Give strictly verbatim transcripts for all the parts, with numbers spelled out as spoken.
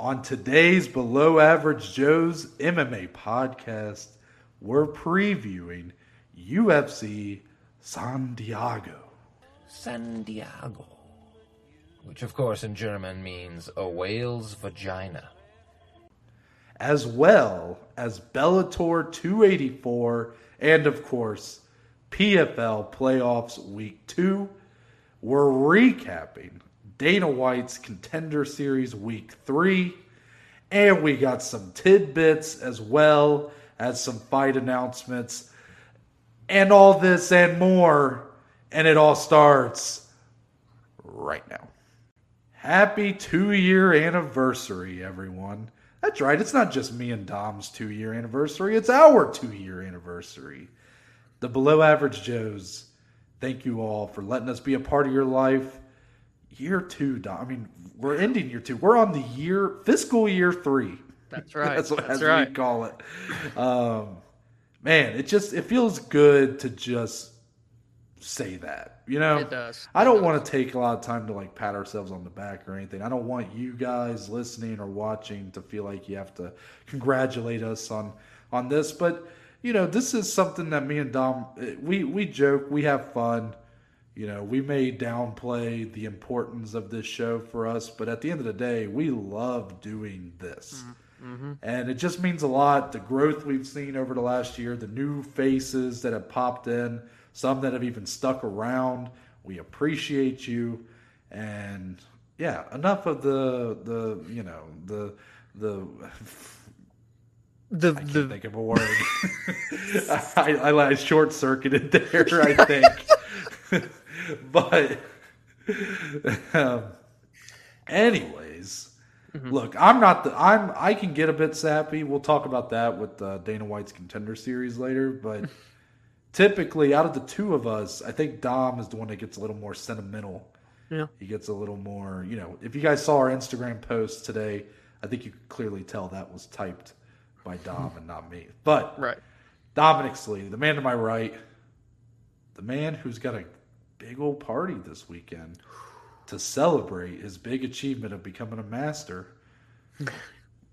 On today's Below Average Joe's M M A podcast, we're previewing U F C San Diego. San Diego. Which, of course, in German means a whale's vagina. As well as Bellator two eighty-four and, of course, P F L Playoffs Week two. We're recapping Dana White's Contender Series Week three. And we got some tidbits as well as some fight announcements. And all this and more. And it all starts right now. Happy two-year anniversary, everyone. That's right, it's not just me and Dom's two-year anniversary. It's our two-year anniversary. The Below Average Joes, thank you all for letting us be a part of your life. Year two, Dom. I mean, we're ending year two. We're on the year, fiscal year three. That's right. That's what That's as right. we call it. Um, man, it just, it feels good to just say that, you know? It does. It I don't does. want to take a lot of time to, like, pat ourselves on the back or anything. I don't want you guys listening or watching to feel like you have to congratulate us on, on this, but... You know, this is something that me and Dom, we, we joke, we have fun. You know, we may downplay the importance of this show for us, but at the end of the day, we love doing this. Mm-hmm. And it just means a lot, the growth we've seen over the last year, the new faces that have popped in, some that have even stuck around. We appreciate you. And, yeah, enough of the, the you know, the the... The, I can't the... think of a word. I, I, I short-circuited there, I think. But, um, anyways, mm-hmm. look, I'm not the. I'm. I can get a bit sappy. We'll talk about that with uh, Dana White's Contender Series later. But typically, out of the two of us, I think Dom is the one that gets a little more sentimental. Yeah, he gets a little more. You know, if you guys saw our Instagram post today, I think you could clearly tell that was typed by Dom and not me. But right. Dominic Cruz, the man to my right, the man who's got a big old party this weekend to celebrate his big achievement of becoming a master.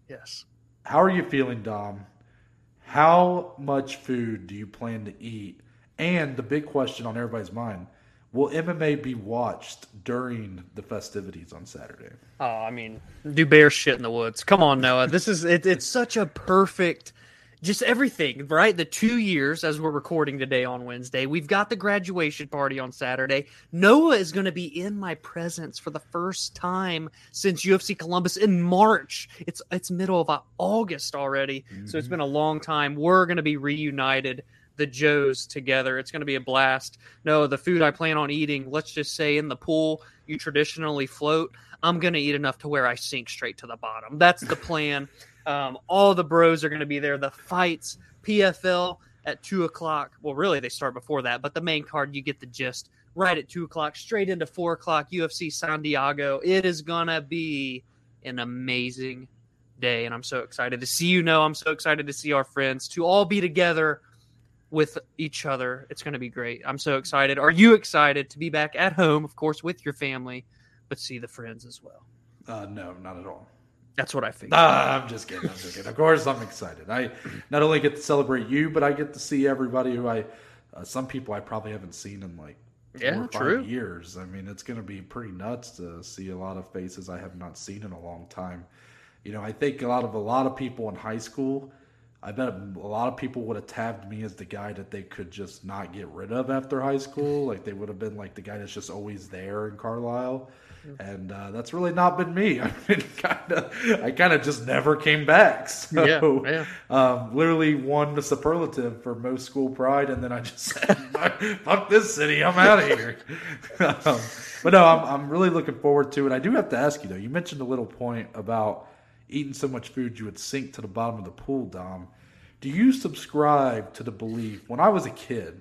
Yes. How are you feeling, Dom? How much food do you plan to eat? And the big question on everybody's mind, will M M A be watched during the festivities on Saturday? Oh, I mean, do bear shit in the woods. Come on, Noah. This is it, it's such a perfect, just everything, right? The two years as we're recording today on Wednesday. We've got the graduation party on Saturday. Noah is going to be in my presence for the first time since U F C Columbus in March. It's it's middle of August already, mm-hmm. so it's been a long time. We're going to be reunited. The Joes together. It's going to be a blast. No, the food I plan on eating, let's just say in the pool, you traditionally float. I'm going to eat enough to where I sink straight to the bottom. That's the plan. Um, all the bros are going to be there. The fights, P F L at two o'clock. Well, really, they start before that, but the main card, you get the gist right at two o'clock, straight into four o'clock, U F C San Diego. It is going to be an amazing day, and I'm so excited to see you. No, I'm so excited to see our friends, to all be together with each other. It's going to be great. I'm so excited. Are you excited to be back at home, of course, with your family, but see the friends as well? Uh, no, not at all. That's what I figured. Nah, I'm just kidding. I'm just kidding. Of course, I'm excited. I not only get to celebrate you, but I get to see everybody who I, uh, some people I probably haven't seen in like four yeah, or five true. years. I mean, it's going to be pretty nuts to see a lot of faces I have not seen in a long time. You know, I think a lot of a lot of people in high school, I bet a lot of people would have tabbed me as the guy that they could just not get rid of after high school. Like, they would have been, like, the guy that's just always there in Carlisle. Yeah. And uh, that's really not been me. I mean, kind of, I kind of just never came back. So, yeah, yeah. Um, literally won the superlative for most school pride, and then I just said, fuck this city, I'm out of here. um, but, no, I'm, I'm really looking forward to it. I do have to ask you, though, you mentioned a little point about eating so much food you would sink to the bottom of the pool, Dom. Do you subscribe to the belief, when I was a kid,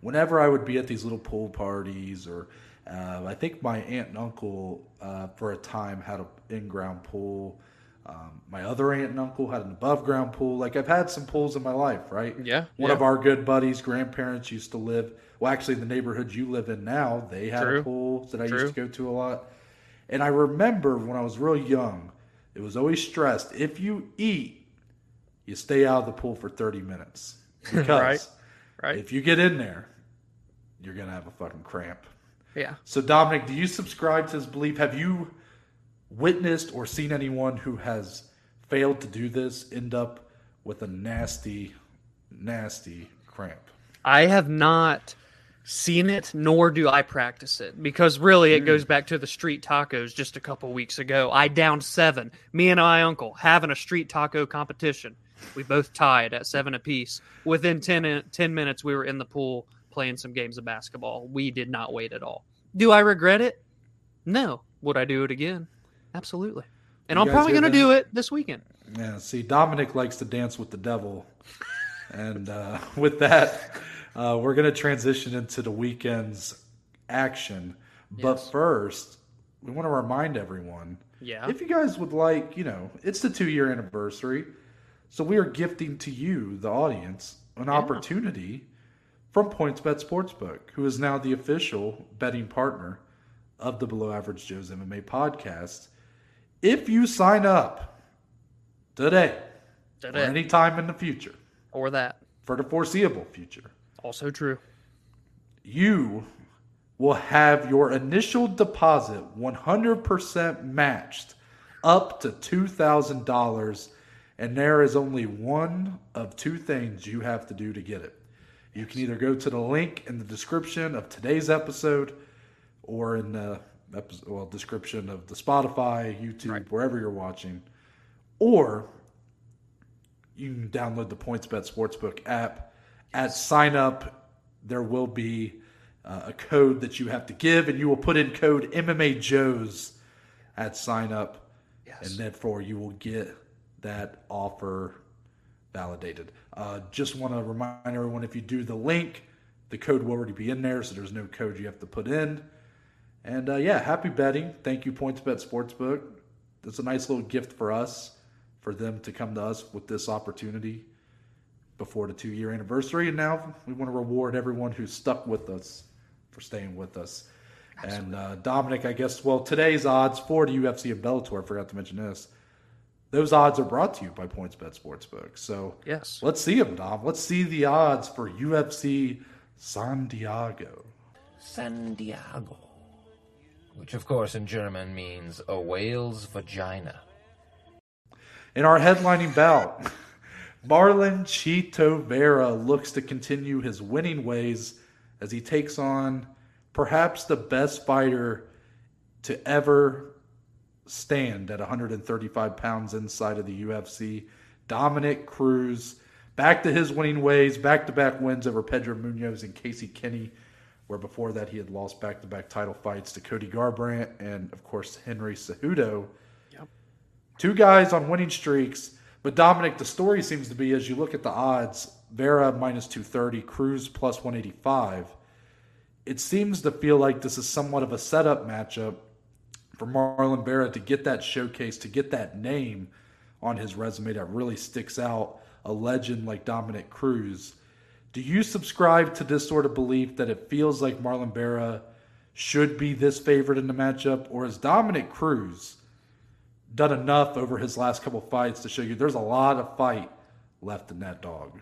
whenever I would be at these little pool parties, or uh, I think my aunt and uncle uh, for a time had an in-ground pool. Um, my other aunt and uncle had an above-ground pool. Like, I've had some pools in my life, right? Yeah. One yeah. of our good buddies' grandparents used to live, well, actually, the neighborhood you live in now, they had True. a pool that I True. used to go to a lot. And I remember when I was real young, it was always stressed, if you eat, you stay out of the pool for thirty minutes. Because right. Right. if you get in there, you're going to have a fucking cramp. Yeah. So, Dominic, do you subscribe to this belief? Have you witnessed or seen anyone who has failed to do this end up with a nasty, nasty cramp? I have not seen it, nor do I practice it, because really it goes back to the street tacos just a couple weeks ago. I downed seven. Me and my uncle having a street taco competition. We both tied at seven apiece. Within ten, ten minutes, we were in the pool playing some games of basketball. We did not wait at all. Do I regret it? No. Would I do it again? Absolutely. And you I'm probably going to do it this weekend. Yeah, see, Dominic likes to dance with the devil. And uh, with that... Uh, we're going to transition into the weekend's action. But yes. First, we want to remind everyone, yeah. if you guys would like, you know, it's the two-year anniversary. So we are gifting to you, the audience, an yeah. opportunity from Points Bet Sportsbook, who is now the official betting partner of the Below Average Joe's M M A podcast. If you sign up today, today. or any time in the future, or that for the foreseeable future, also true. You will have your initial deposit one hundred percent matched up to two thousand dollars, and there is only one of two things you have to do to get it. You can either go to the link in the description of today's episode or in the episode, well, description of the Spotify, YouTube, right. wherever you're watching, or you can download the PointsBet Sportsbook app. At sign up, there will be uh, a code that you have to give, and you will put in code M M A Joe's at sign up, yes. and therefore you will get that offer validated. Uh, just want to remind everyone, if you do the link, the code will already be in there, so there's no code you have to put in. And uh, yeah, happy betting. Thank you, PointsBet Sportsbook. That's a nice little gift for us, for them to come to us with this opportunity before the two-year anniversary. And now we want to reward everyone who's stuck with us for staying with us. Absolutely. And uh, Dominic, I guess, well, today's odds for the U F C and Bellator, I forgot to mention this, those odds are brought to you by PointsBet Sportsbook. So yes. let's see them, Dom. Let's see the odds for U F C San Diego. San Diego, which, of course, in German means a whale's vagina. In our headlining bout... Marlon Chito Vera looks to continue his winning ways as he takes on perhaps the best fighter to ever stand at one hundred thirty-five pounds inside of the U F C, Dominic Cruz. Back to his winning ways, back-to-back wins over Pedro Munhoz and Casey Kenney, where before that he had lost back-to-back title fights to Cody Garbrandt and, of course, Henry Cejudo. Yep. Two guys on winning streaks. But, Dominic, the story seems to be, as you look at the odds, Vera minus two thirty, Cruz plus one eighty-five. It seems to feel like this is somewhat of a setup matchup for Marlon Vera to get that showcase, to get that name on his resume that really sticks out, a legend like Dominic Cruz. Do you subscribe to this sort of belief that it feels like Marlon Vera should be this favorite in the matchup, or is Dominic Cruz done enough over his last couple fights to show you there's a lot of fight left in that dog?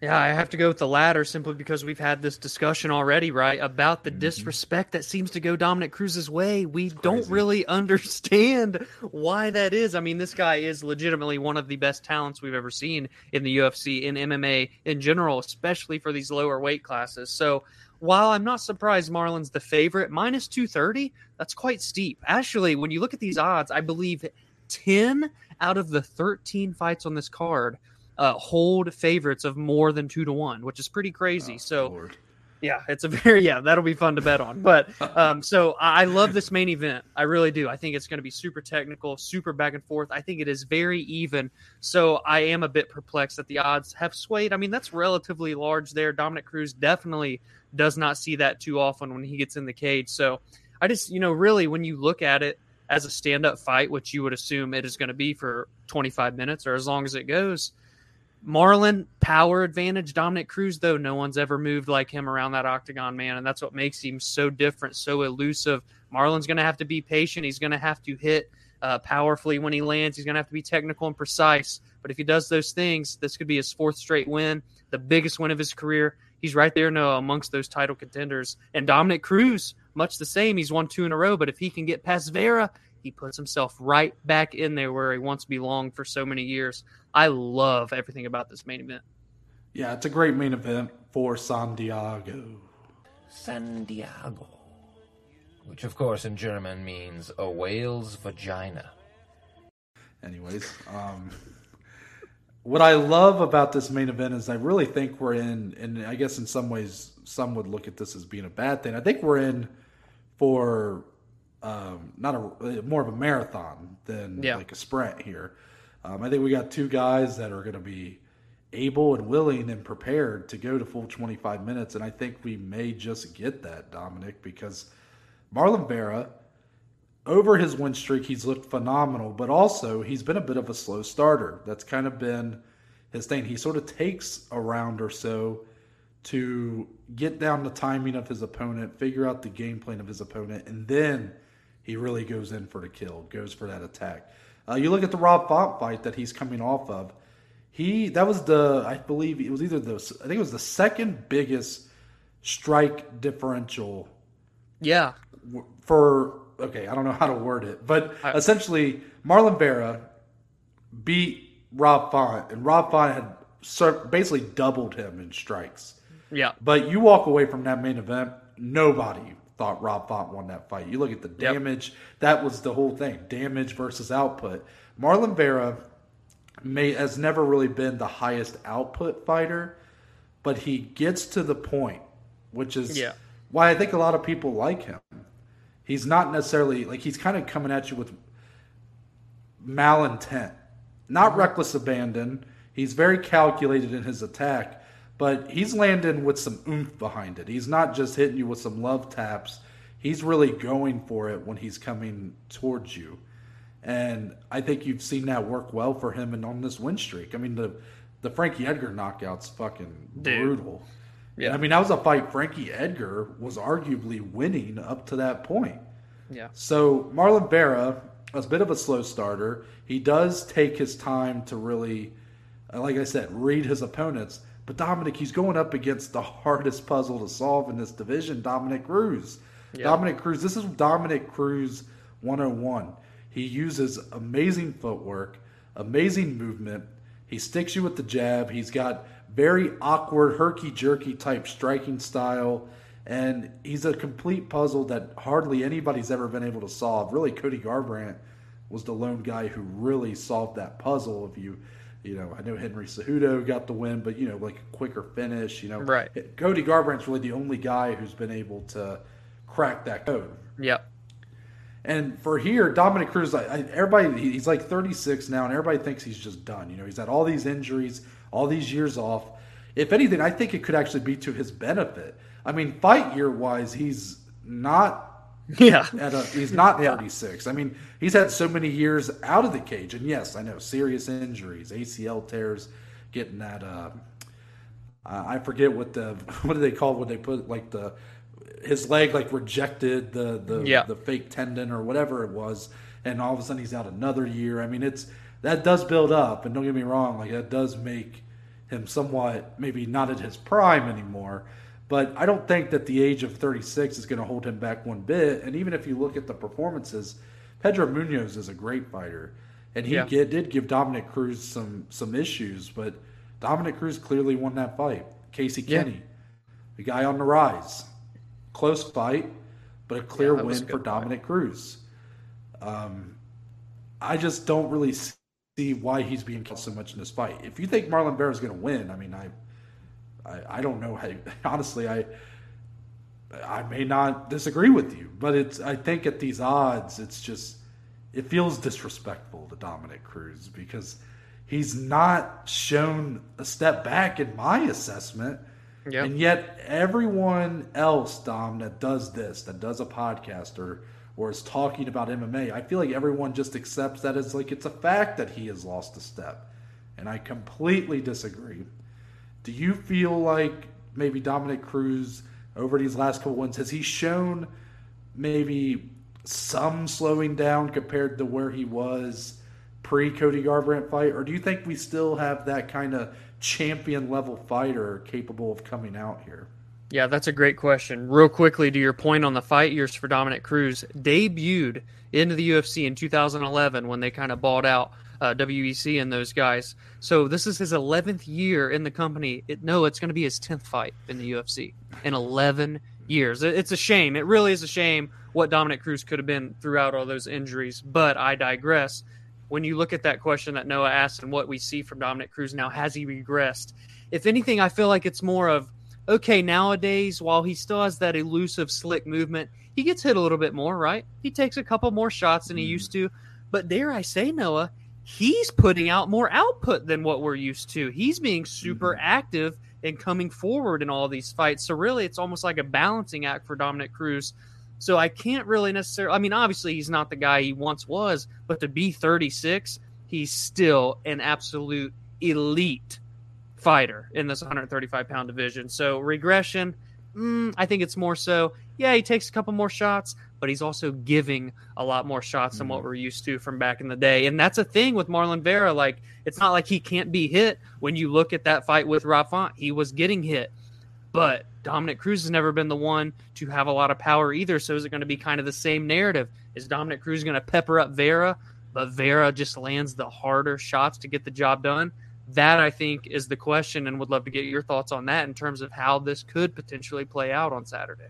Yeah, I have to go with the latter simply because we've had this discussion already, right, about the mm-hmm. disrespect that seems to go Dominic Cruz's way. We don't really understand why that is. I mean, this guy is legitimately one of the best talents we've ever seen in the U F C, in M M A in general, especially for these lower weight classes. So while I'm not surprised Marlon's the favorite, minus two thirty, that's quite steep. Actually, when you look at these odds, I believe ten out of the thirteen fights on this card uh, hold favorites of more than two to one, which is pretty crazy. Oh, so, Lord. yeah, it's a very, yeah, that'll be fun to bet on. But um, so I love this main event. I really do. I think it's going to be super technical, super back and forth. I think it is very even. So I am a bit perplexed that the odds have swayed. I mean, that's relatively large there. Dominic Cruz definitely does not see that too often when he gets in the cage. So I just, you know, really when you look at it, as a stand-up fight, which you would assume it is going to be for twenty-five minutes or as long as it goes, Marlon, power advantage. Dominic Cruz, though, no one's ever moved like him around that octagon, man, and that's what makes him so different, so elusive. Marlon's going to have to be patient. He's going to have to hit uh, powerfully when he lands. He's going to have to be technical and precise. But if he does those things, this could be his fourth straight win, the biggest win of his career. He's right there now amongst those title contenders. And Dominic Cruz, much the same. He's won two in a row, but if he can get past Vera, he puts himself right back in there where he once belonged for so many years. I love everything about this main event. Yeah, it's a great main event for San Diego. San Diego. Which, of course, in German means a whale's vagina. Anyways, um... what I love about this main event is I really think we're in, and I guess in some ways some would look at this as being a bad thing. I think we're in for um, not a more of a marathon than yeah. like a sprint here. Um, I think we got two guys that are going to be able and willing and prepared to go to full twenty-five minutes, and I think we may just get that, Dominic, because Marlon Vera, over his win streak, he's looked phenomenal, but also he's been a bit of a slow starter. That's kind of been his thing. He sort of takes a round or so to get down the timing of his opponent, figure out the game plan of his opponent, and then he really goes in for the kill, goes for that attack. Uh, you look at the Rob Font fight that he's coming off of. He that was the, I believe it was either the, I think it was the second biggest strike differential. Yeah. For... Okay, I don't know how to word it, but I, essentially Marlon Vera beat Rob Font, and Rob Font had basically doubled him in strikes. Yeah. But you walk away from that main event, nobody thought Rob Font won that fight. You look at the damage. Yep. That was the whole thing, damage versus output. Marlon Vera may, has never really been the highest output fighter, but he gets to the point, which is yeah. why I think a lot of people like him. He's not necessarily, like, he's kind of coming at you with malintent. Not reckless abandon. He's very calculated in his attack, but he's landing with some oomph behind it. He's not just hitting you with some love taps. He's really going for it when he's coming towards you. And I think you've seen that work well for him and on this win streak. I mean, the, the Frankie Edgar knockout's fucking Dude. brutal. Yeah. I mean, that was a fight Frankie Edgar was arguably winning up to that point. Yeah. So Marlon Vera was a bit of a slow starter. He does take his time to really, like I said, read his opponents. But Dominic, he's going up against the hardest puzzle to solve in this division, Dominic Cruz. Yeah. Dominic Cruz, this is Dominic Cruz one oh one. He uses amazing footwork, amazing movement. He sticks you with the jab. He's got very awkward, herky-jerky type striking style, and he's a complete puzzle that hardly anybody's ever been able to solve. Really, Cody Garbrandt was the lone guy who really solved that puzzle. If you, you know, I know Henry Cejudo got the win, but, you know, like a quicker finish, you know. Right. Cody Garbrandt's really the only guy who's been able to crack that code. Yep. And for here, Dominic Cruz, I, I, everybody, he's like thirty-six now, and everybody thinks he's just done. You know, he's had all these injuries, all these years off. If anything, I think it could actually be to his benefit. I mean, fight year wise, he's not. Yeah. At a, he's not thirty-six. Yeah. I mean, he's had so many years out of the cage, and yes, I know serious injuries, A C L tears, getting that. Uh, uh, I forget what the what do they call it when they put like the his leg like rejected the the, yeah. the fake tendon or whatever it was, and all of a sudden he's out another year. I mean, it's. That does build up, and don't get me wrong, like that does make him somewhat maybe not at his prime anymore. But I don't think that the age of thirty-six is going to hold him back one bit. And even if you look at the performances, Pedro Munhoz is a great fighter, and he yeah. get, did give Dominic Cruz some some issues, but Dominic Cruz clearly won that fight. Casey Kenney, yeah. the guy on the rise, close fight, but a clear yeah, win a for Dominic fight. Cruz. Um, I just don't really see see why he's being killed so much in this fight. If you think Marlon Vera is going to win, I mean, I, I, I don't know. How, honestly, I, I may not disagree with you, but it's. I think at these odds, it's just it feels disrespectful to Dominic Cruz because he's not shown a step back in my assessment, yep. and yet everyone else, Dom, that does this, that does a podcast or. or is talking about M M A, I feel like everyone just accepts that as like it's a fact that he has lost a step. and I completely disagree. Do you feel like maybe Dominic Cruz, over these last couple ones, has he shown maybe some slowing down compared to where he was pre-Cody Garbrandt fight? Or do you think we still have that kind of champion-level fighter capable of coming out here? Yeah, that's a great question. Real quickly, to your point on the fight years for Dominic Cruz, debuted into the U F C in two thousand eleven when they kind of bought out uh, W E C and those guys. So this is his eleventh year in the company. It, no, it's going to be his tenth fight in the U F C in eleven years. It, it's a shame. It really is a shame what Dominic Cruz could have been throughout all those injuries, but I digress. When you look at that question that Noah asked and what we see from Dominic Cruz now, has he regressed? If anything, I feel like it's more of, okay, nowadays, while he still has that elusive, slick movement, he gets hit a little bit more, right? He takes a couple more shots than he mm. used to. But dare I say, Noah, he's putting out more output than what we're used to. He's being super mm. active and coming forward in all these fights. So really, it's almost like a balancing act for Dominic Cruz. So I can't really necessarily – I mean, obviously, he's not the guy he once was, but to be thirty-six, he's still an absolute elite fighter in this one thirty-five pound division. So regression, mm, I think it's more so, yeah, he takes a couple more shots, but he's also giving a lot more shots mm-hmm. than what we're used to from back in the day. And that's a thing with Marlon Vera. Like, it's not like he can't be hit. When you look at that fight with Rob Font, he was getting hit. But Dominic Cruz has never been the one to have a lot of power either, so is it going to be kind of the same narrative? Is Dominic Cruz going to pepper up Vera, but Vera just lands the harder shots to get the job done? That, I think, is the question, and would love to get your thoughts on that in terms of how this could potentially play out on Saturday.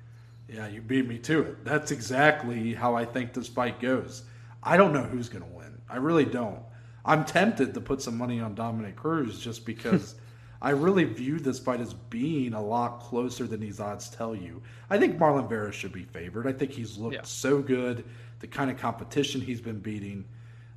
Yeah, you beat me to it. That's exactly how I think this fight goes. I don't know who's going to win. I really don't. I'm tempted to put some money on Dominic Cruz just because – I really view this fight as being a lot closer than these odds tell you. I think Marlon Vera should be favored. I think he's looked yeah. so good, the kind of competition he's been beating.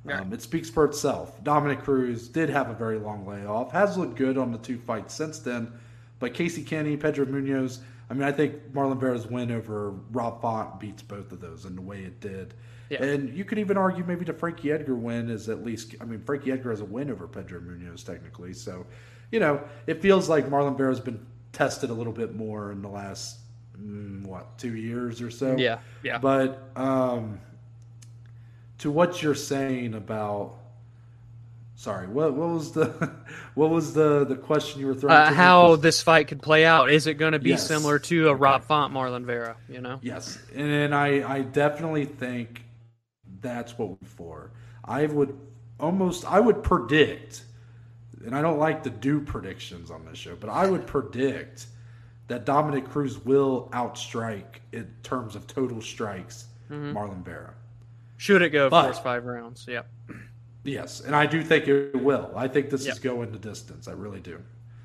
Yeah. Um, it speaks for itself. Dominic Cruz did have a very long layoff, has looked good on the two fights since then. But Casey Kenney, Pedro Munhoz, I mean, I think Marlon Vera's win over Rob Font beats both of those in the way it did. Yeah. And you could even argue maybe the Frankie Edgar win is at least, I mean, Frankie Edgar has a win over Pedro Munhoz technically, so... You know, it feels like Marlon Vera's been tested a little bit more in the last, what, two years or so? Yeah, yeah. But um, to what you're saying about – sorry, what what was the what was the, the question you were throwing? Uh, to how this fight could play out. Is it going to be yes. similar to a Rob Font Marlon Vera, you know? Yes, and, and I, I definitely think that's what we're for. I would almost – I would predict – and I don't like to do predictions on this show, but I would predict that Dominic Cruz will outstrike, in terms of total strikes, mm-hmm. Marlon Vera. Should it go but, first five rounds, yep. Yes, and I do think it will. I think this yep. is going the distance. I really do.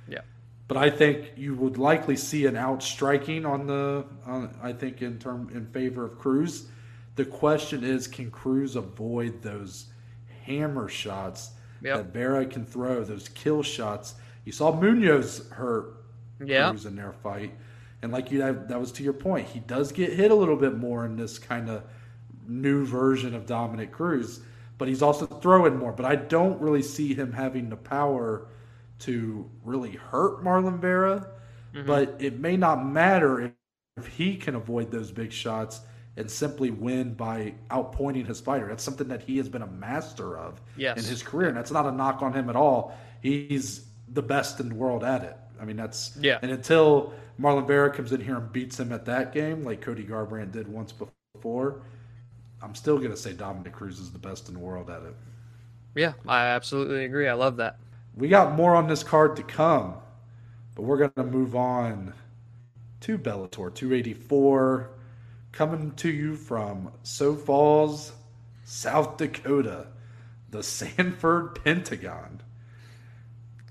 Yeah. But I think you would likely see an outstriking on the, on, I think, in term, in favor of Cruz. The question is, can Cruz avoid those hammer shots Yep. that Vera can throw, those kill shots? You saw Munhoz hurt yep. Cruz in their fight. And like you, that, that was to your point. He does get hit a little bit more in this kind of new version of Dominic Cruz, but he's also throwing more. But I don't really see him having the power to really hurt Marlon Vera. Mm-hmm. But it may not matter if, if he can avoid those big shots and simply win by outpointing his fighter. That's something that he has been a master of yes. in his career, and that's not a knock on him at all. He's the best in the world at it. I mean, that's yeah. And until Marlon Vera comes in here and beats him at that game, like Cody Garbrandt did once before, I'm still going to say Dominic Cruz is the best in the world at it. Yeah, I absolutely agree. I love that. We got more on this card to come, but we're going to move on to Bellator two eighty-four. Coming to you from Sioux Falls, South Dakota, the Sanford Pentagon.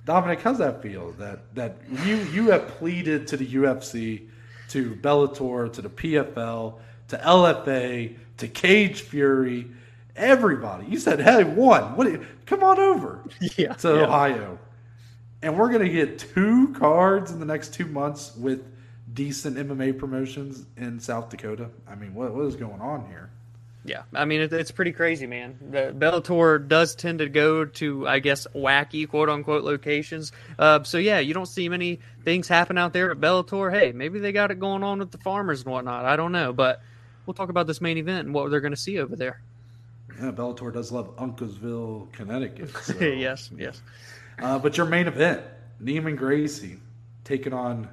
Dominic, how's that feel? That that you you have pleaded to the U F C, to Bellator, to the P F L, to L F A, to Cage Fury, everybody. You said, "Hey, one, what? You, come on over yeah, to yeah. Ohio," and we're gonna get two cards in the next two months with decent M M A promotions in South Dakota. I mean, what what is going on here? Yeah, I mean, it, it's pretty crazy, man. The Bellator does tend to go to, I guess, wacky, quote-unquote, locations. Uh, so, yeah, you don't see many things happen out there at Bellator. Hey, maybe they got it going on with the farmers and whatnot. I don't know, but we'll talk about this main event and what they're going to see over there. Yeah, Bellator does love Uncasville, Connecticut. So. yes, yes. Uh, but your main event, Neiman Gracie taking on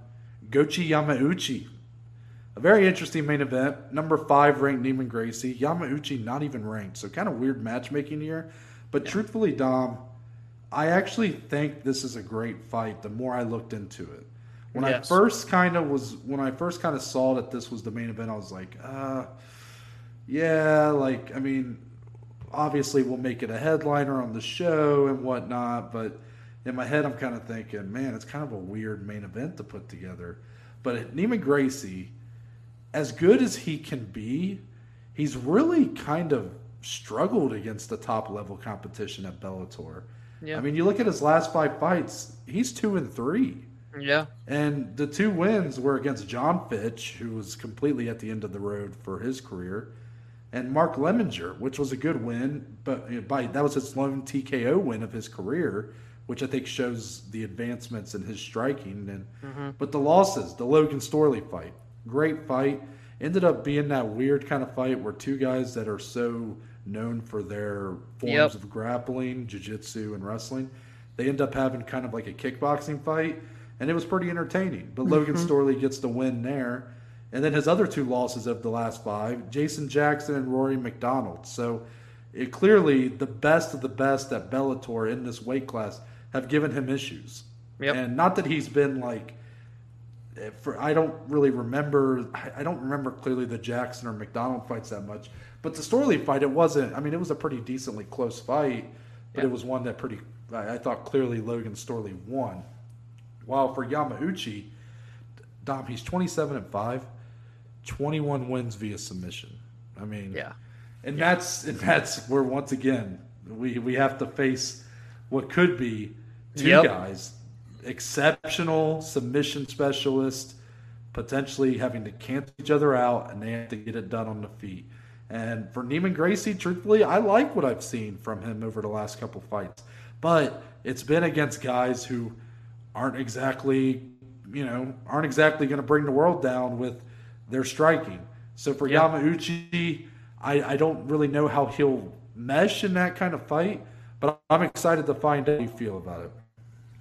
Gochi Yamauchi. A very interesting main event. Number five ranked Neiman Gracie. Yamauchi not even ranked. So kind of weird matchmaking here. But yeah. Truthfully, Dom, I actually think this is a great fight the more I looked into it. When yes. I first kind of was when I first kind of saw that this was the main event, I was like, uh yeah, like I mean, obviously we'll make it a headliner on the show and whatnot, but in my head I'm kind of thinking, man, it's kind of a weird main event to put together. But Neiman Gracie, as good as he can be, he's really kind of struggled against the top-level competition at Bellator. Yeah. I mean, you look at his last five fights, he's two and three. Yeah. And the two wins were against John Fitch, who was completely at the end of the road for his career, and Mark Leminger, which was a good win, but by, that was his lone T K O win of his career, which I think shows the advancements in his striking. And mm-hmm. But the losses, the Logan Storley fight, great fight. Ended up being that weird kind of fight where two guys that are so known for their forms yep. of grappling, jiu-jitsu, and wrestling, they end up having kind of like a kickboxing fight, and it was pretty entertaining. But Logan mm-hmm. Storley gets the win there. And then his other two losses of the last five, Jason Jackson and Rory McDonald. So it clearly the best of the best at Bellator in this weight class have given him issues. Yep. And not that he's been like, For, I don't really remember I don't remember clearly the Jackson or McDonald fights that much, but the Storley fight, it wasn't I mean it was a pretty decently close fight, but yeah. it was one that pretty I, I thought clearly Logan Storley won. While for Yamauchi, Dom, he's twenty-seven and five, twenty-one wins via submission. I mean yeah and yeah. that's and that's where once again we we have to face what could be two yep. guys, exceptional submission specialist, potentially having to cancel each other out, and they have to get it done on the feet. And for Neiman Gracie, truthfully, I like what I've seen from him over the last couple fights, but it's been against guys who aren't exactly, you know, aren't exactly going to bring the world down with their striking. So for yeah. Yamauchi, I, I don't really know how he'll mesh in that kind of fight, but I'm excited to find out how you feel about it.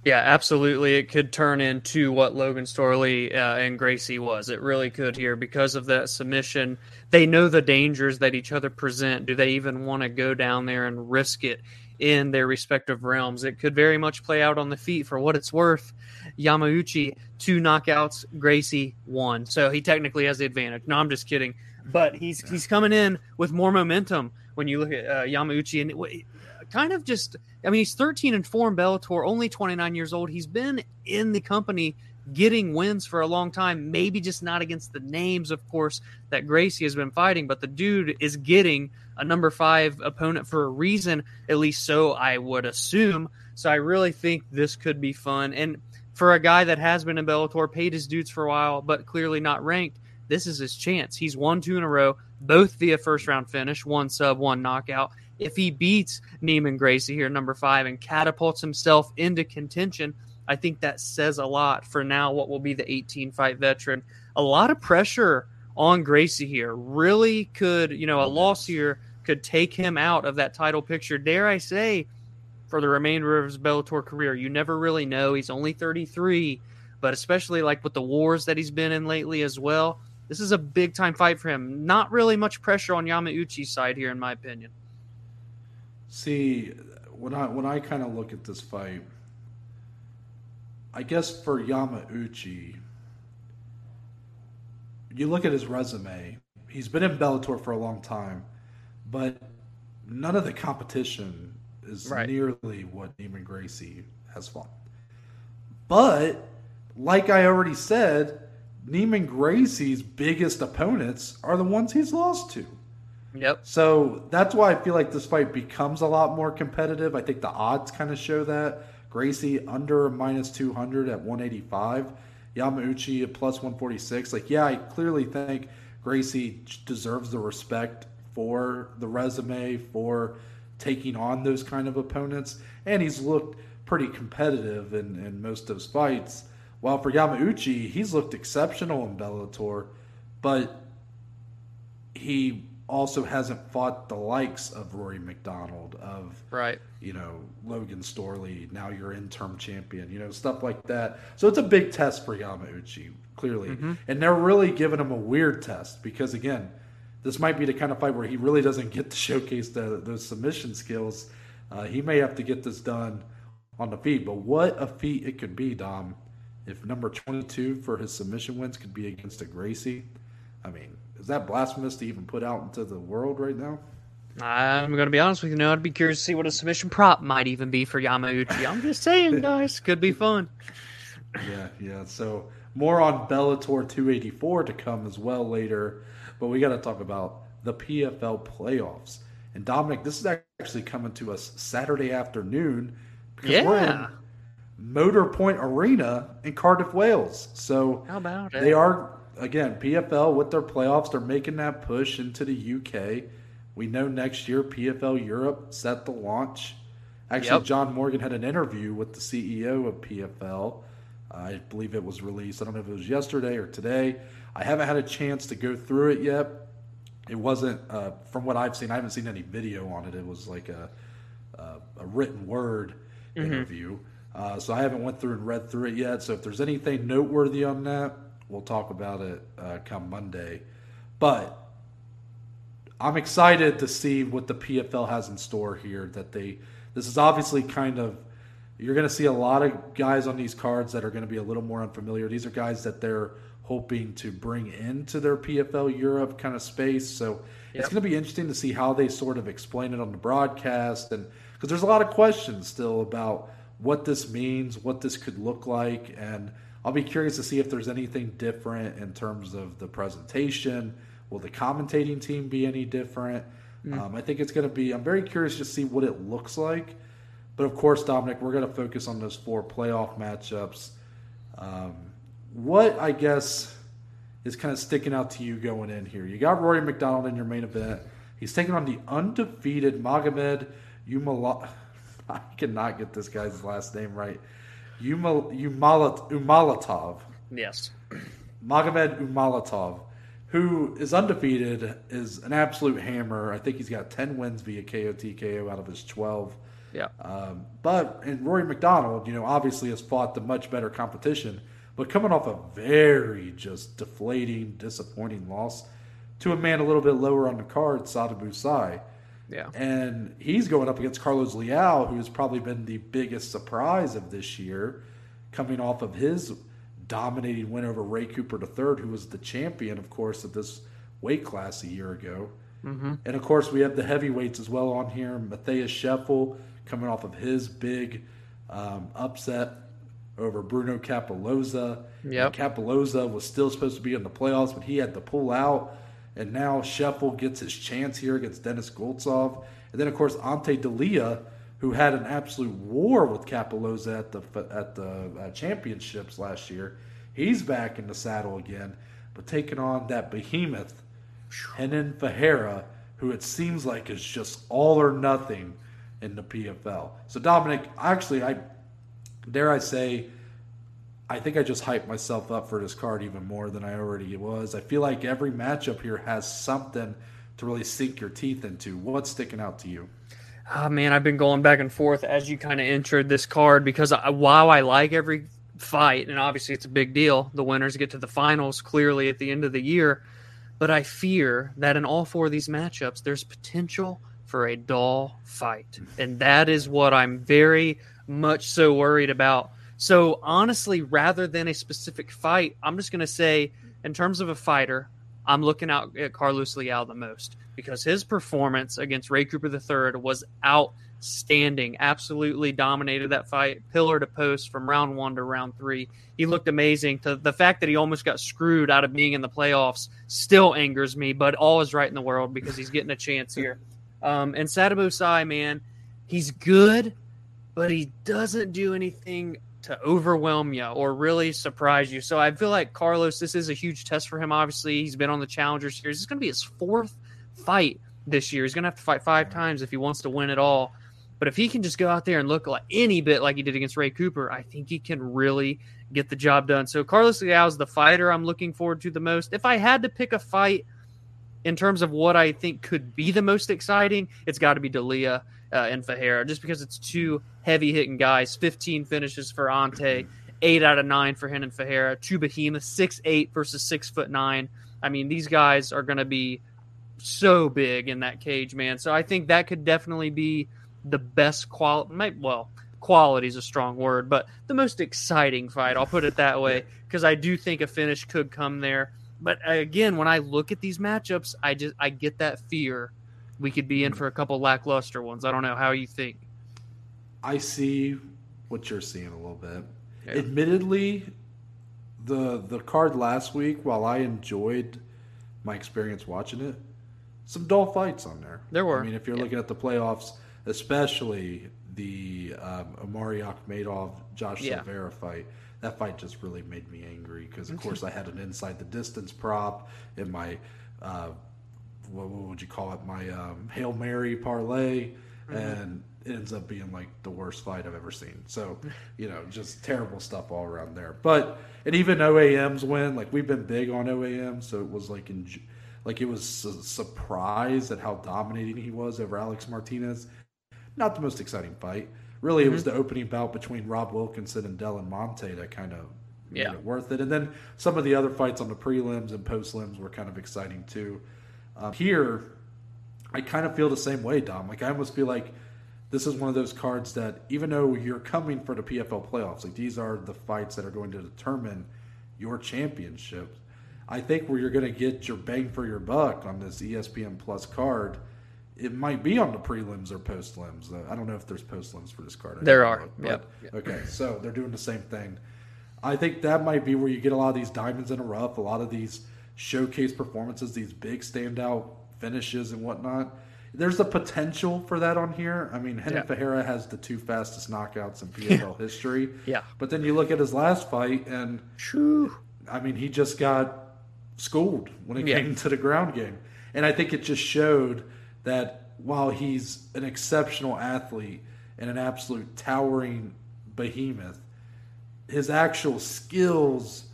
Yeah, absolutely. It could turn into what Logan Storley uh, and Gracie was. It really could here because of that submission. They know the dangers that each other present. Do they even want to go down there and risk it in their respective realms? It could very much play out on the feet. For what it's worth, Yamauchi, two knockouts, Gracie, one. So he technically has the advantage. No, I'm just kidding. But he's he's coming in with more momentum when you look at uh, Yamauchi. And it, kind of just... I mean, he's thirteen and four in Bellator, only twenty-nine years old. He's been in the company getting wins for a long time, maybe just not against the names, of course, that Gracie has been fighting, but the dude is getting a number five opponent for a reason, at least so I would assume. So I really think this could be fun. And for a guy that has been in Bellator, paid his dues for a while, but clearly not ranked, this is his chance. He's won two in a row, both via first-round finish, one sub, one knockout. If he beats Neiman Gracie here, number five, and catapults himself into contention, I think that says a lot for now what will be the eighteen-fight veteran. A lot of pressure on Gracie here. Really could, you know, a loss here could take him out of that title picture, dare I say, for the remainder of his Bellator career. You never really know. He's only thirty-three, but especially like with the wars that he's been in lately as well, this is a big-time fight for him. Not really much pressure on Yamauchi's side here, in my opinion. See, when I when I kind of look at this fight, I guess for Yamauchi, you look at his resume. He's been in Bellator for a long time, but none of the competition is right. nearly what Neiman Gracie has fought. But, like I already said, Neiman Gracie's biggest opponents are the ones he's lost to. Yep. So that's why I feel like this fight becomes a lot more competitive. I think the odds kind of show that. Gracie under minus two hundred at one eighty-five. Yamauchi at plus one forty-six. Like, yeah, I clearly think Gracie deserves the respect for the resume, for taking on those kind of opponents, and he's looked pretty competitive in, in most of those fights. While for Yamauchi, he's looked exceptional in Bellator, but he also hasn't fought the likes of Rory McDonald, of right, you know, Logan Storley, now your interim champion, you know, stuff like that. So it's a big test for Yamauchi, clearly. Mm-hmm. And they're really giving him a weird test because, again, this might be the kind of fight where he really doesn't get to showcase the, those submission skills. Uh, he may have to get this done on the feet. But what a feat it could be, Dom, if number twenty-two for his submission wins could be against a Gracie. I mean, is that blasphemous to even put out into the world right now? I'm going to be honest with you. Now, I'd be curious to see what a submission prop might even be for Yamauchi. I'm just saying, guys, could be fun. Yeah, yeah. So more on Bellator two eighty-four to come as well later. But we got to talk about the P F L playoffs. And, Dominic, this is actually coming to us Saturday afternoon. Because yeah. We're in Motor Point Arena in Cardiff, Wales. So how about it? They are, again, P F L with their playoffs, they're making that push into the U K. We know next year P F L Europe set the launch. Actually, yep. John Morgan had an interview with the C E O of P F L. I believe it was released. I don't know if it was yesterday or today. I haven't had a chance to go through it yet. It wasn't, uh, from what I've seen, I haven't seen any video on it. It was like a, a, a written word mm-hmm. interview. Uh, so I haven't went through and read through it yet. So if there's anything noteworthy on that, we'll talk about it uh, come Monday. But I'm excited to see what the P F L has in store here. That they, this is obviously kind of, you're going to see a lot of guys on these cards that are going to be a little more unfamiliar. These are guys that they're hoping to bring into their P F L Europe kind of space. So yep. It's going to be interesting to see how they sort of explain it on the broadcast. And because there's a lot of questions still about what this means, what this could look like, and I'll be curious to see if there's anything different in terms of the presentation. Will the commentating team be any different? Mm. Um, I think it's going to be – I'm very curious to see what it looks like. But, of course, Dominic, we're going to focus on those four playoff matchups. Um, what, I guess, is kind of sticking out to you going in here? You got Rory McDonald in your main event. He's taking on the undefeated Magomed Umalatov. I cannot get this guy's last name right. Umal, Umalat, Umalatov. Yes. Magomed Umalatov, who is undefeated, is an absolute hammer. I think he's got ten wins via K O T K O out of his twelve. Yeah. Um, but, and Rory McDonald, you know, obviously has fought the much better competition, but coming off a very just deflating, disappointing loss to a man a little bit lower on the card, Sadibou Sy. Yeah. And he's going up against Carlos Leal, who has probably been the biggest surprise of this year, coming off of his dominating win over Ray Cooper the third, who was the champion, of course, of this weight class a year ago. Mm-hmm. And, of course, we have the heavyweights as well on here. Matthias Scheffel coming off of his big um, upset over Bruno Capoloza. Yep. Capoloza was still supposed to be in the playoffs, but he had to pull out. And now Scheffel gets his chance here against Dennis Goltsov. And then, of course, Ante Delija, who had an absolute war with Capoloza at the at the uh, championships last year. He's back in the saddle again, but taking on that behemoth, Henan Fajera, who it seems like is just all or nothing in the P F L. So, Dominic, actually, I dare I say, I think I just hyped myself up for this card even more than I already was. I feel like every matchup here has something to really sink your teeth into. What's sticking out to you? Oh, man, I've been going back and forth as you kind of entered this card because I, while I like every fight, and obviously it's a big deal, the winners get to the finals clearly at the end of the year, but I fear that in all four of these matchups there's potential for a dull fight, and that is what I'm very much so worried about. So, honestly, rather than a specific fight, I'm just going to say, in terms of a fighter, I'm looking out at Carlos Leal the most because his performance against Ray Cooper the third was outstanding, absolutely dominated that fight, pillar to post from round one to round three. He looked amazing. To the fact that he almost got screwed out of being in the playoffs still angers me, but all is right in the world because he's getting a chance here. Um, and Sadibou Sy, man, he's good, but he doesn't do anything to overwhelm you or really surprise you. So I feel like Carlos, this is a huge test for him, obviously. He's been on the Challenger Series. It's going to be his fourth fight this year. He's going to have to fight five times if he wants to win at all. But if he can just go out there and look like any bit like he did against Ray Cooper, I think he can really get the job done. So Carlos Leal is the fighter I'm looking forward to the most. If I had to pick a fight in terms of what I think could be the most exciting, it's got to be Delija uh, and Fajera, just because it's two heavy-hitting guys. fifteen finishes for Ante, eight out of nine for Henry Cejudo, two behemoths, six eight versus six nine. I mean, these guys are going to be so big in that cage, man. So I think that could definitely be the best quality. Well, quality is a strong word, but the most exciting fight, I'll put it that way, because I do think a finish could come there. But again, when I look at these matchups, I just I get that fear we could be in for a couple lackluster ones. I don't know how you think. I see what you're seeing a little bit. Yeah. Admittedly, the the card last week, while I enjoyed my experience watching it, some dull fights on there. There were. I mean, if you're yeah. looking at the playoffs, especially the um, Amari Akhmedov, Josh yeah. Silveira fight. That fight just really made me angry because, of course, I had an inside the distance prop in my, uh, what, what would you call it, my um, Hail Mary parlay, mm-hmm. and it ends up being like the worst fight I've ever seen. So, you know, just terrible stuff all around there. But, and even O A M's win, like we've been big on O A M, so it was like, in, like it was a surprise at how dominating he was over Alex Martinez. Not the most exciting fight. Really, it was the opening bout between Rob Wilkinson and Delon Monte that kind of yeah. made it worth it. And then some of the other fights on the prelims and post-lims were kind of exciting too. Um, here, I kind of feel the same way, Dom. Like I almost feel like this is one of those cards that even though you're coming for the P F L playoffs, like these are the fights that are going to determine your championship. I think where you're going to get your bang for your buck on this E S P N Plus card, it might be on the prelims or post-lims. I don't know if there's post-lims for this card. I there are. Yep. Okay, so they're doing the same thing. I think that might be where you get a lot of these diamonds in a rough, a lot of these showcase performances, these big standout finishes and whatnot. There's the potential for that on here. I mean, Henry yeah. Cejudo has the two fastest knockouts in P F L history. Yeah. But then you look at his last fight, and Shoo. I mean, he just got schooled when it yeah. came to the ground game. And I think it just showed that while he's an exceptional athlete and an absolute towering behemoth, his actual skills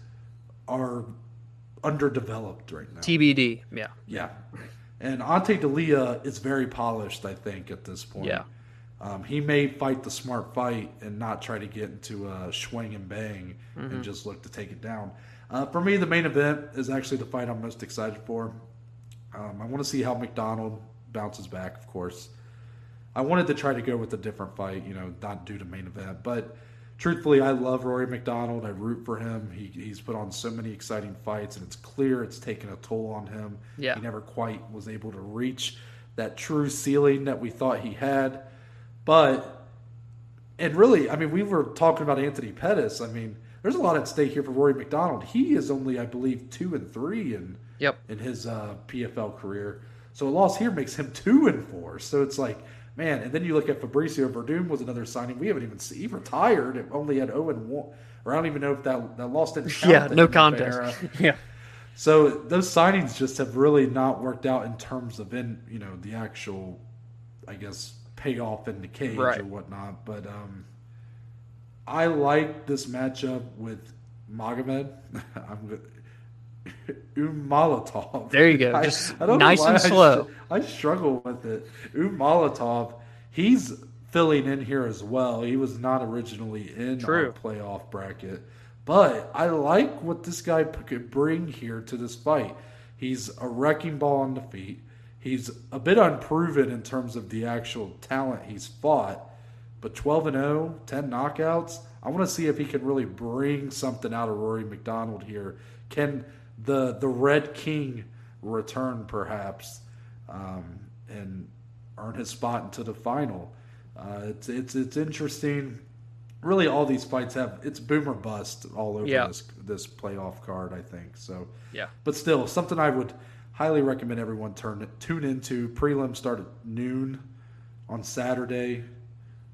are underdeveloped right now. T B D, yeah. Yeah. And Ante Delija is very polished, I think, at this point. Yeah. Um, he may fight the smart fight and not try to get into a swing and bang mm-hmm. and just look to take it down. Uh, for me, the main event is actually the fight I'm most excited for. Um, I want to see how McDonald bounces back, of course. I wanted to try to go with a different fight, you know, not do the main event. But truthfully, I love Rory McDonald. I root for him. He, he's put on so many exciting fights, and it's clear it's taken a toll on him. Yeah. He never quite was able to reach that true ceiling that we thought he had. But, and really, I mean, we were talking about Anthony Pettis. I mean, there's a lot at stake here for Rory McDonald. He is only, I believe, two and three in, yep. in his uh, P F L career. So a loss here makes him two and four. So it's like, man, and then you look at Fabricio Verdum was another signing. We haven't even seen. He retired. It only had oh and one. Or I don't even know if that, that loss didn't count. Yeah, no contest. yeah. So those signings just have really not worked out in terms of, in you know, the actual, I guess, payoff in the cage right. or whatnot. But um, I like this matchup with Magomed. I'm Umalatov. There you go. Just I, I nice and slow. I, I struggle with it. Umalatov, he's filling in here as well. He was not originally in True. Our playoff bracket. But I like what this guy could bring here to this fight. He's a wrecking ball on the feet. He's a bit unproven in terms of the actual talent he's fought. But twelve and oh, ten knockouts, I want to see if he can really bring something out of Rory McDonald here. Can the the Red King return perhaps um, and earn his spot into the final? Uh, it's it's it's interesting. Really, all these fights have it's boom or bust all over yeah. this this playoff card, I think. So yeah, but still something I would highly recommend everyone turn tune into. Prelim start at noon on Saturday.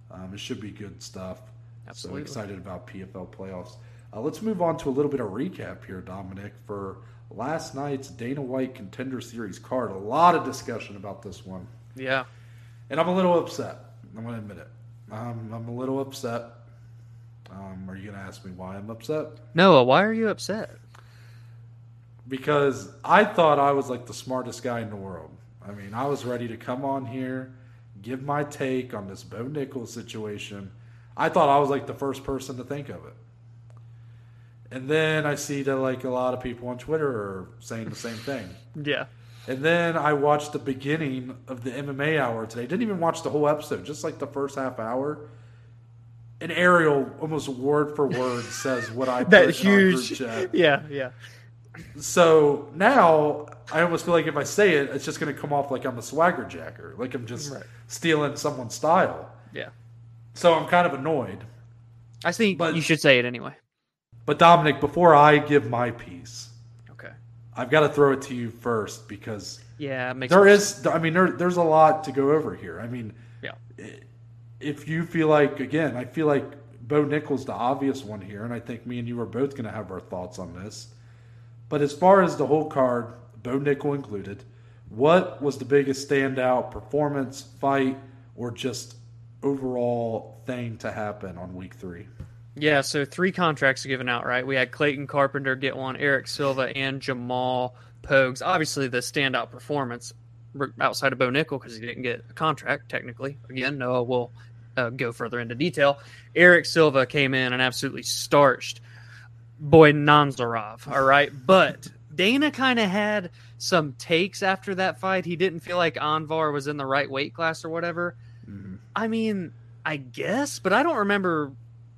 Um, it should be good stuff. Absolutely. So excited about P F L playoffs. Uh, let's move on to a little bit of recap here, Dominic, for last night's Dana White Contender Series card. A lot of discussion about this one. Yeah. And I'm a little upset. I'm going to admit it. Um, I'm a little upset. Um, are you going to ask me why I'm upset? Noah, why are you upset? Because I thought I was like the smartest guy in the world. I mean, I was ready to come on here, give my take on this Bo Nickal situation. I thought I was like the first person to think of it. And then I see that like a lot of people on Twitter are saying the same thing. Yeah. And then I watched the beginning of the M M A Hour today. Didn't even watch the whole episode, just like the first half hour. And Ariel almost word for word says what I put that in huge our group chat. Yeah, yeah. So now I almost feel like if I say it, it's just going to come off like I'm a swagger jacker, like I'm just right. stealing someone's style. Yeah. So I'm kind of annoyed. I think but, you should say it anyway. But Dominic, before I give my piece, okay, I've got to throw it to you first because yeah, it makes there is. Sense. I mean, there, there's a lot to go over here. I mean, yeah. If you feel like again, I feel like Bo Nickal's the obvious one here, and I think me and you are both going to have our thoughts on this. But as far as the whole card, Bo Nickal included, what was the biggest standout performance, fight, or just overall thing to happen on week three? Yeah, so three contracts are given out, right? We had Clayton Carpenter get one, Eric Silva, and Jamal Pogues. Obviously, the standout performance outside of Bo Nickal because he didn't get a contract, technically. Again, Noah will uh, go further into detail. Eric Silva came in and absolutely starched Boy Nanzarov, all right? But Dana kind of had some takes after that fight. He didn't feel like Anvar was in the right weight class or whatever. Mm-hmm. I mean, I guess, but I don't remember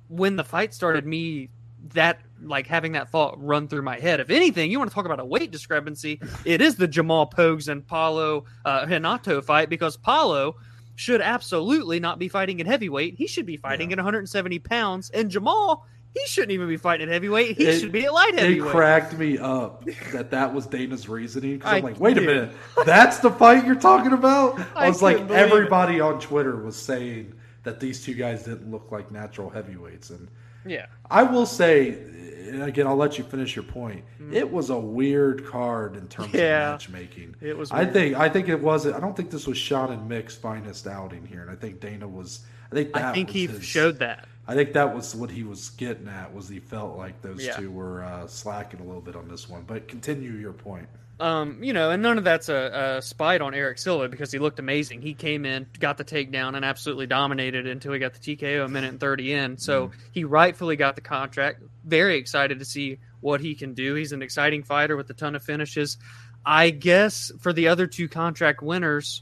when the fight started me that like having that thought run through my head. If anything, you want to talk about a weight discrepancy, it is the Jamal Pogues and Paulo uh, Renato fight because Paulo should absolutely not be fighting at heavyweight. He should be fighting yeah. at one hundred seventy pounds, and Jamal... He shouldn't even be fighting at heavyweight. He it, should be at light heavyweight. It cracked me up that that was Dana's reasoning. Because I'm like, wait a minute. That's the fight you're talking about? I, I was like, everybody it. on Twitter was saying that these two guys didn't look like natural heavyweights. And yeah, I will say, and again, I'll let you finish your point. Mm. It was a weird card in terms yeah, of matchmaking. It was weird. I think, I think it was. I don't think this was Sean and Mick's finest outing here. And I think Dana was. I think, that I think was he his, showed that. I think that was what he was getting at, was he felt like those yeah. two were uh, slacking a little bit on this one. But continue your point. Um, you know, and none of that's a, a spite on Eric Silva because he looked amazing. He came in, got the takedown, and absolutely dominated until he got the T K O a minute and thirty in. So mm. he rightfully got the contract. Very excited to see what he can do. He's an exciting fighter with a ton of finishes. I guess for the other two contract winners,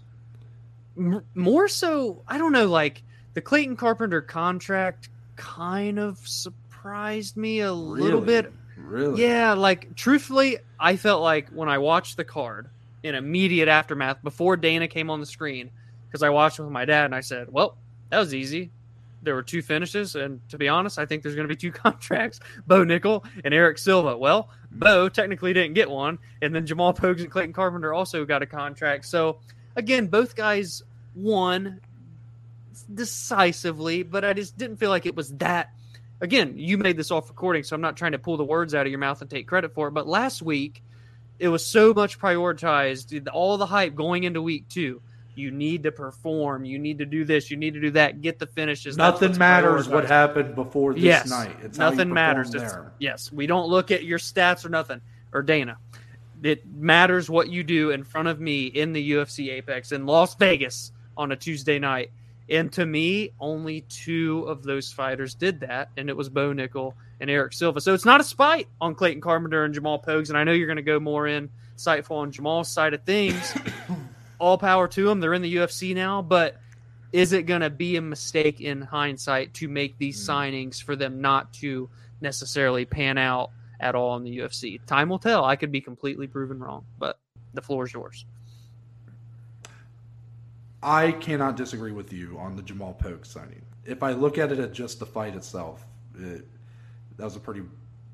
m- more so, I don't know, like the Clayton Carpenter contract kind of surprised me a really? little bit. Really? Yeah, like, truthfully, I felt like when I watched the card in immediate aftermath, before Dana came on the screen, because I watched it with my dad, and I said, well, that was easy. There were two finishes, and to be honest, I think there's going to be two contracts, Bo Nickal and Eric Silva. Well, Bo technically didn't get one, and then Jamal Pogues and Clayton Carpenter also got a contract. So, again, both guys won decisively, but I just didn't feel like it was that. Again, you made this off recording, so I'm not trying to pull the words out of your mouth and take credit for it. But last week, it was so much prioritized, all the hype going into week two. You need to perform. You need to do this. You need to do that. Get the finishes. Nothing matters what happened before this yes, night. It's nothing matters. It's, yes, we don't look at your stats or nothing, or Dana. It matters what you do in front of me in the U F C Apex in Las Vegas on a Tuesday night. And to me, only two of those fighters did that, and it was Bo Nickal and Eric Silva. So it's not a spite on Clayton Carpenter and Jamal Pogues, and I know you're going to go more in insightful on Jamal's side of things. All power to them. They're in the U F C now, but is it going to be a mistake in hindsight to make these mm. signings for them not to necessarily pan out at all in the U F C? Time will tell. I could be completely proven wrong, but the floor is yours. I cannot disagree with you on the Jamal Pogues signing. If I look at it at just the fight itself, it, that was a pretty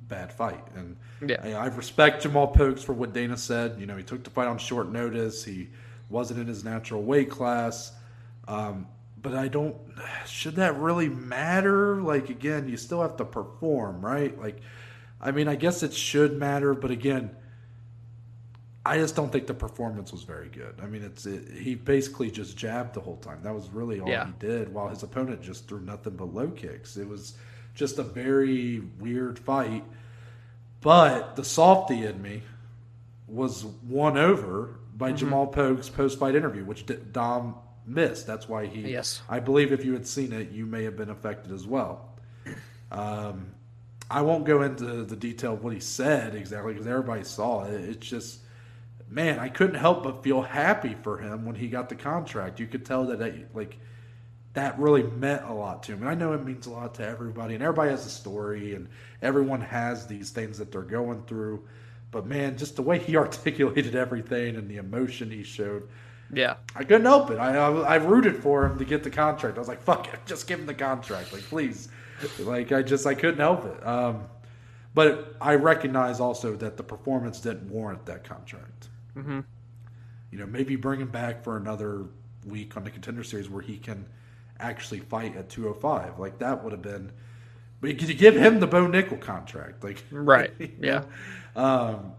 bad fight. And yeah. I, I respect Jamal Pogues for what Dana said. You know, he took the fight on short notice. He wasn't in his natural weight class. Um, but I don't – should that really matter? Like, again, you still have to perform, right? Like, I mean, I guess it should matter. But, again, I just don't think the performance was very good. I mean, it's it, he basically just jabbed the whole time. That was really all yeah. he did, while his opponent just threw nothing but low kicks. It was just a very weird fight. But the softy in me was won over by mm-hmm. Jamal Pogues' post-fight interview, which Dom missed. That's why he yes. – I believe if you had seen it, you may have been affected as well. Um, I won't go into the detail of what he said exactly because everybody saw it. It's just – man, I couldn't help but feel happy for him when he got the contract. You could tell that, that like, that really meant a lot to him. And I know it means a lot to everybody. And everybody has a story. And everyone has these things that they're going through. But, man, just the way he articulated everything and the emotion he showed. Yeah. I couldn't help it. I, I, I rooted for him to get the contract. I was like, fuck it. Just give him the contract. Like, please. Like, I just, I couldn't help it. Um, but I recognize also that the performance didn't warrant that contract. Mm-hmm. You know, maybe bring him back for another week on the Contender Series where he can actually fight at two oh five. Like, that would have been... But you give him the Bo Nickal contract. Like, right, yeah. um,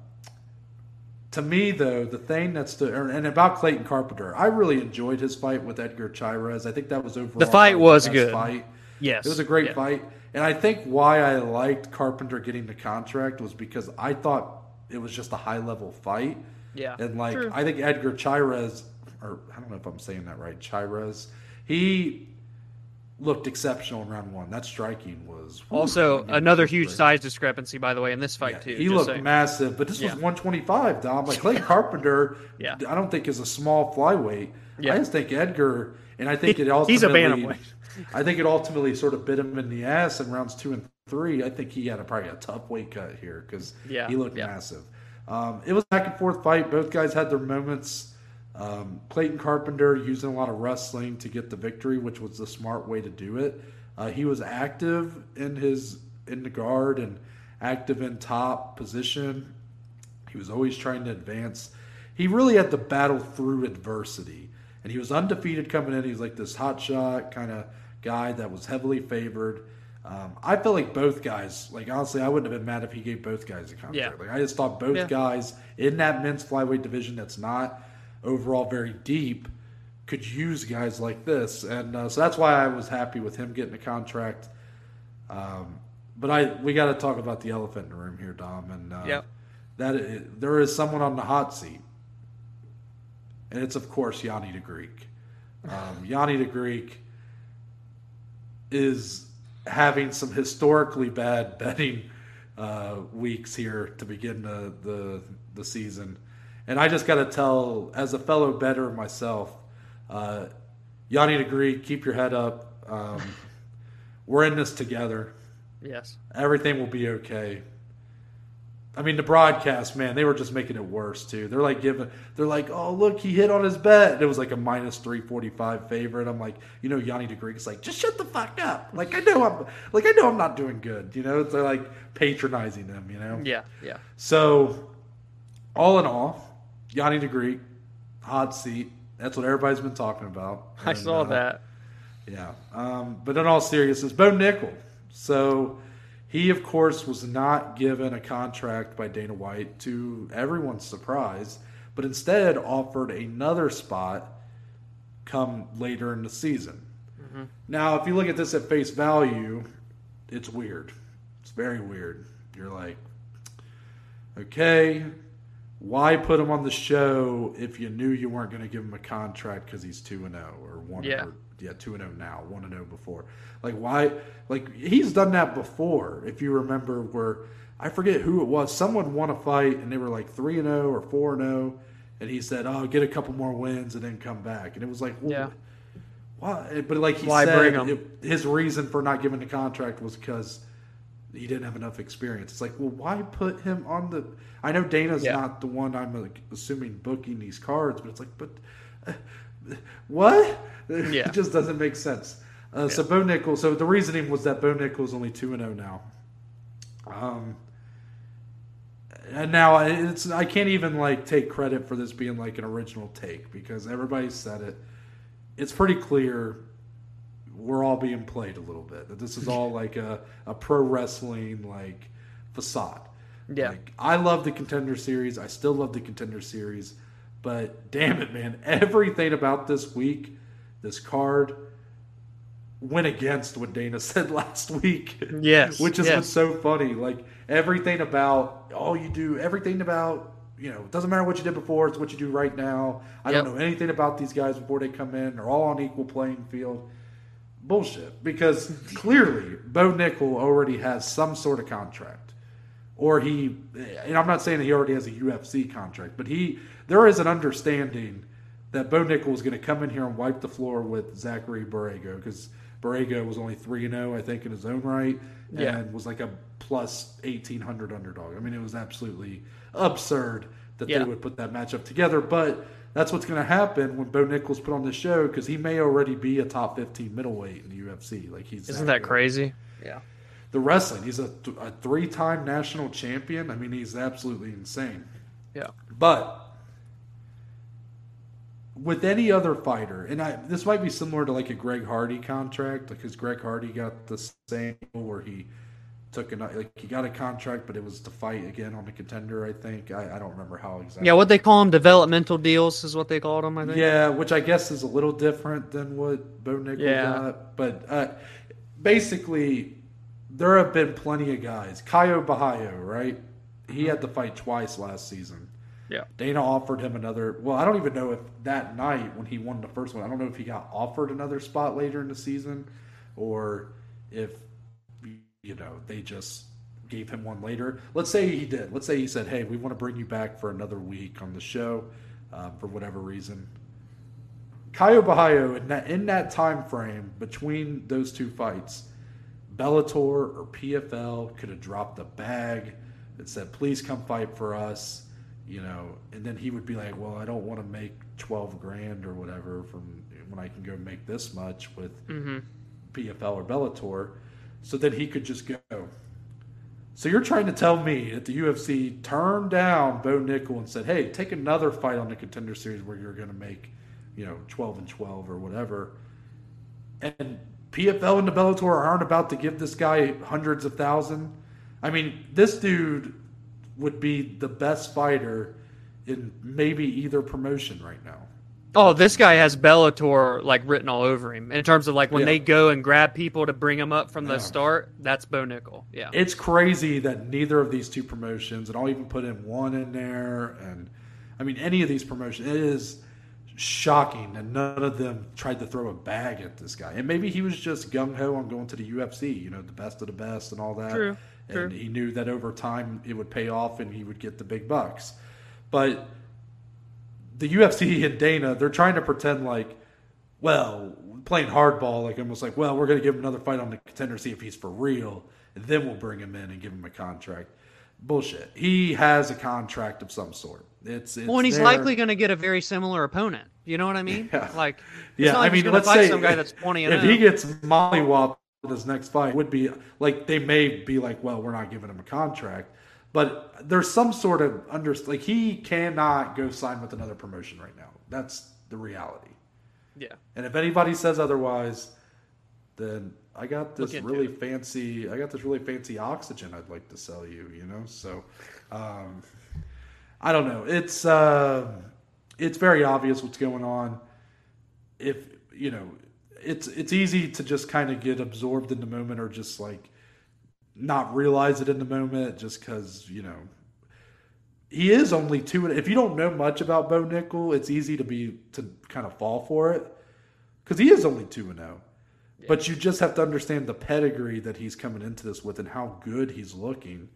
to me, though, the thing that's... the And about Clayton Carpenter, I really enjoyed his fight with Edgar Chirez. I think that was overall... The fight was good. Fight. Yes. It was a great yeah. fight. And I think why I liked Carpenter getting the contract was because I thought it was just a high-level fight. Yeah, and like true. I think Edgar Chirez, or I don't know if I'm saying that right, Chirez, he looked exceptional in round one. That striking was whew, also another huge great. size discrepancy, by the way, in this fight yeah, too. He looked saying. massive, but this yeah. was one twenty-five. Dom, like Clay Carpenter, yeah. I don't think is a small flyweight. Yeah. I just think Edgar, and I think he, it ultimately he's a bantamweight. I think it ultimately sort of bit him in the ass in rounds two and three. I think he had a, probably a tough weight cut here because yeah. he looked yeah. massive. Um, it was a back and forth fight. Both guys had their moments. Um, Clayton Carpenter using a lot of wrestling to get the victory, which was the smart way to do it. Uh, he was active in his in the guard and active in top position. He was always trying to advance. He really had to battle through adversity, and he was undefeated coming in. He was like this hotshot kind of guy that was heavily favored. Um, I feel like both guys, like honestly, I wouldn't have been mad if he gave both guys a contract. Yeah. Like I just thought both yeah. guys in that men's flyweight division that's not overall very deep could use guys like this, and uh, so that's why I was happy with him getting a contract. Um, but I we got to talk about the elephant in the room here, Dom, and uh, yeah. that it, there is someone on the hot seat, and it's of course Yanni the Greek. Um, Yanni the Greek is having some historically bad betting uh, weeks here to begin the, the the season. And I just got to tell, as a fellow bettor myself, uh, Yanni the Greek, keep your head up. Um, we're in this together. Yes. Everything will be okay. I mean, the broadcast, man, they were just making it worse, too. They're like giving, they're like, oh, look, he hit on his bet. And it was like a minus three forty-five favorite. I'm like, you know, Yanni de Greek's like, just shut the fuck up. Like, I know I'm, like, I know I'm not doing good. You know, they're like patronizing them, you know? Yeah, yeah. So, all in all, Yanni de Greek, hot seat. That's what everybody's been talking about. And, I saw uh, that. Yeah. Um, but in all seriousness, Bo Nickal. So, he, of course, was not given a contract by Dana White, to everyone's surprise, but instead offered another spot come later in the season. Mm-hmm. Now, if you look at this at face value, it's weird. It's very weird. You're like, okay, why put him on the show if you knew you weren't going to give him a contract because he's two and oh or one yeah. or Yeah, two and oh now, one and oh before. Like, why? Like, he's done that before, if you remember, where I forget who it was. Someone won a fight, and they were like three and oh or four and oh, and he said, oh, get a couple more wins and then come back. And it was like, well, yeah. why? But, like, he why said it, his reason for not giving the contract was because he didn't have enough experience. It's like, well, why put him on the – I know Dana's yeah. not the one I'm like, assuming booking these cards, but it's like, but uh, – what? Yeah. It just doesn't make sense. Uh, yeah. So Bo Nickal. So the reasoning was that Bo Nickal is only two and zero now. Um, and now it's I can't even like take credit for this being like an original take because everybody said it. It's pretty clear we're all being played a little bit. That this is all like a, a pro wrestling like facade. Yeah. Like, I love the Contender Series. I still love the Contender Series. But damn it, man. Everything about this week, this card, went against what Dana said last week. Yes. Which is yes. what's so funny. Like, everything about all you do, everything about, you know, it doesn't matter what you did before, it's what you do right now. I yep. don't know anything about these guys before they come in. They're all on equal playing field. Bullshit. Because clearly, Bo Nickal already has some sort of contract. Or he, and I'm not saying that he already has a U F C contract, but he, there is an understanding that Bo Nickal is going to come in here and wipe the floor with Zachary Borrego, because Borrego was only three and oh, I think, in his own right, and yeah. was like a plus eighteen hundred underdog. I mean, it was absolutely absurd that yeah. they would put that matchup together, but that's what's going to happen when Bo Nickal's put on this show, because he may already be a top fifteen middleweight in the U F C. Like he's Isn't that crazy? Yeah. The wrestling, he's a, th- a three-time national champion. I mean, he's absolutely insane. Yeah. But with any other fighter, and I, this might be similar to like a Greg Hardy contract, like because Greg Hardy got the same where he took a like he got a contract, but it was to fight again on the contender. I think I, I don't remember how exactly. Yeah, what they call them, developmental deals is what they called them. I think. Yeah, which I guess is a little different than what Bo Nickal yeah. got, but uh, basically. There have been plenty of guys. Caio Bahayo, right? He had to fight twice last season. Yeah. Dana offered him another. Well, I don't even know if that night when he won the first one, I don't know if he got offered another spot later in the season or if, you know, they just gave him one later. Let's say he did. Let's say he said, hey, we want to bring you back for another week on the show uh, for whatever reason. Caio Bahayo, in that, in that time frame between those two fights, Bellator or P F L could have dropped a bag that said, please come fight for us, you know, and then he would be like, well, I don't want to make twelve grand or whatever from when I can go make this much with mm-hmm. P F L or Bellator. So then he could just go. So you're trying to tell me that the U F C turned down Bo Nickal and said, hey, take another fight on the Contender Series where you're going to make, you know, twelve and twelve or whatever. And P F L and the Bellator aren't about to give this guy hundreds of thousands. I mean, this dude would be the best fighter in maybe either promotion right now. Oh, this guy has Bellator like written all over him. And in terms of like when yeah. they go and grab people to bring him up from the yeah. start, that's Bo Nickal. Yeah, it's crazy that neither of these two promotions, and I'll even put in one in there, and I mean any of these promotions, it is. Shocking, and none of them tried to throw a bag at this guy. And maybe he was just gung-ho on going to the U F C, you know, the best of the best and all that. True, and true. He knew that over time it would pay off and he would get the big bucks. But the U F C and Dana, they're trying to pretend like, well, playing hardball, like almost like, well, we're going to give him another fight on the contender, see if he's for real, and then we'll bring him in and give him a contract. Bullshit. He has a contract of some sort. It's, it's well, and he's there. Likely going to get a very similar opponent. You know what I mean? Yeah. Like, it's yeah. not like I mean, he's let's say some guy that's twenty. And if oh. he gets mollywopped in his next fight, would be like they may be like, well, we're not giving him a contract, but there's some sort of under like he cannot go sign with another promotion right now. That's the reality. Yeah. And if anybody says otherwise, then I got this really it. fancy. I got this really fancy oxygen I'd like to sell you. You know, so. Um, I don't know. It's uh, it's very obvious what's going on. If you know, it's it's easy to just kind of get absorbed in the moment or just like not realize it in the moment, just because you know he is only two. If you don't know much about Bo Nickal, it's easy to be to kind of fall for it because he is only two and zero. Yeah. But you just have to understand the pedigree that he's coming into this with and how good he's looking.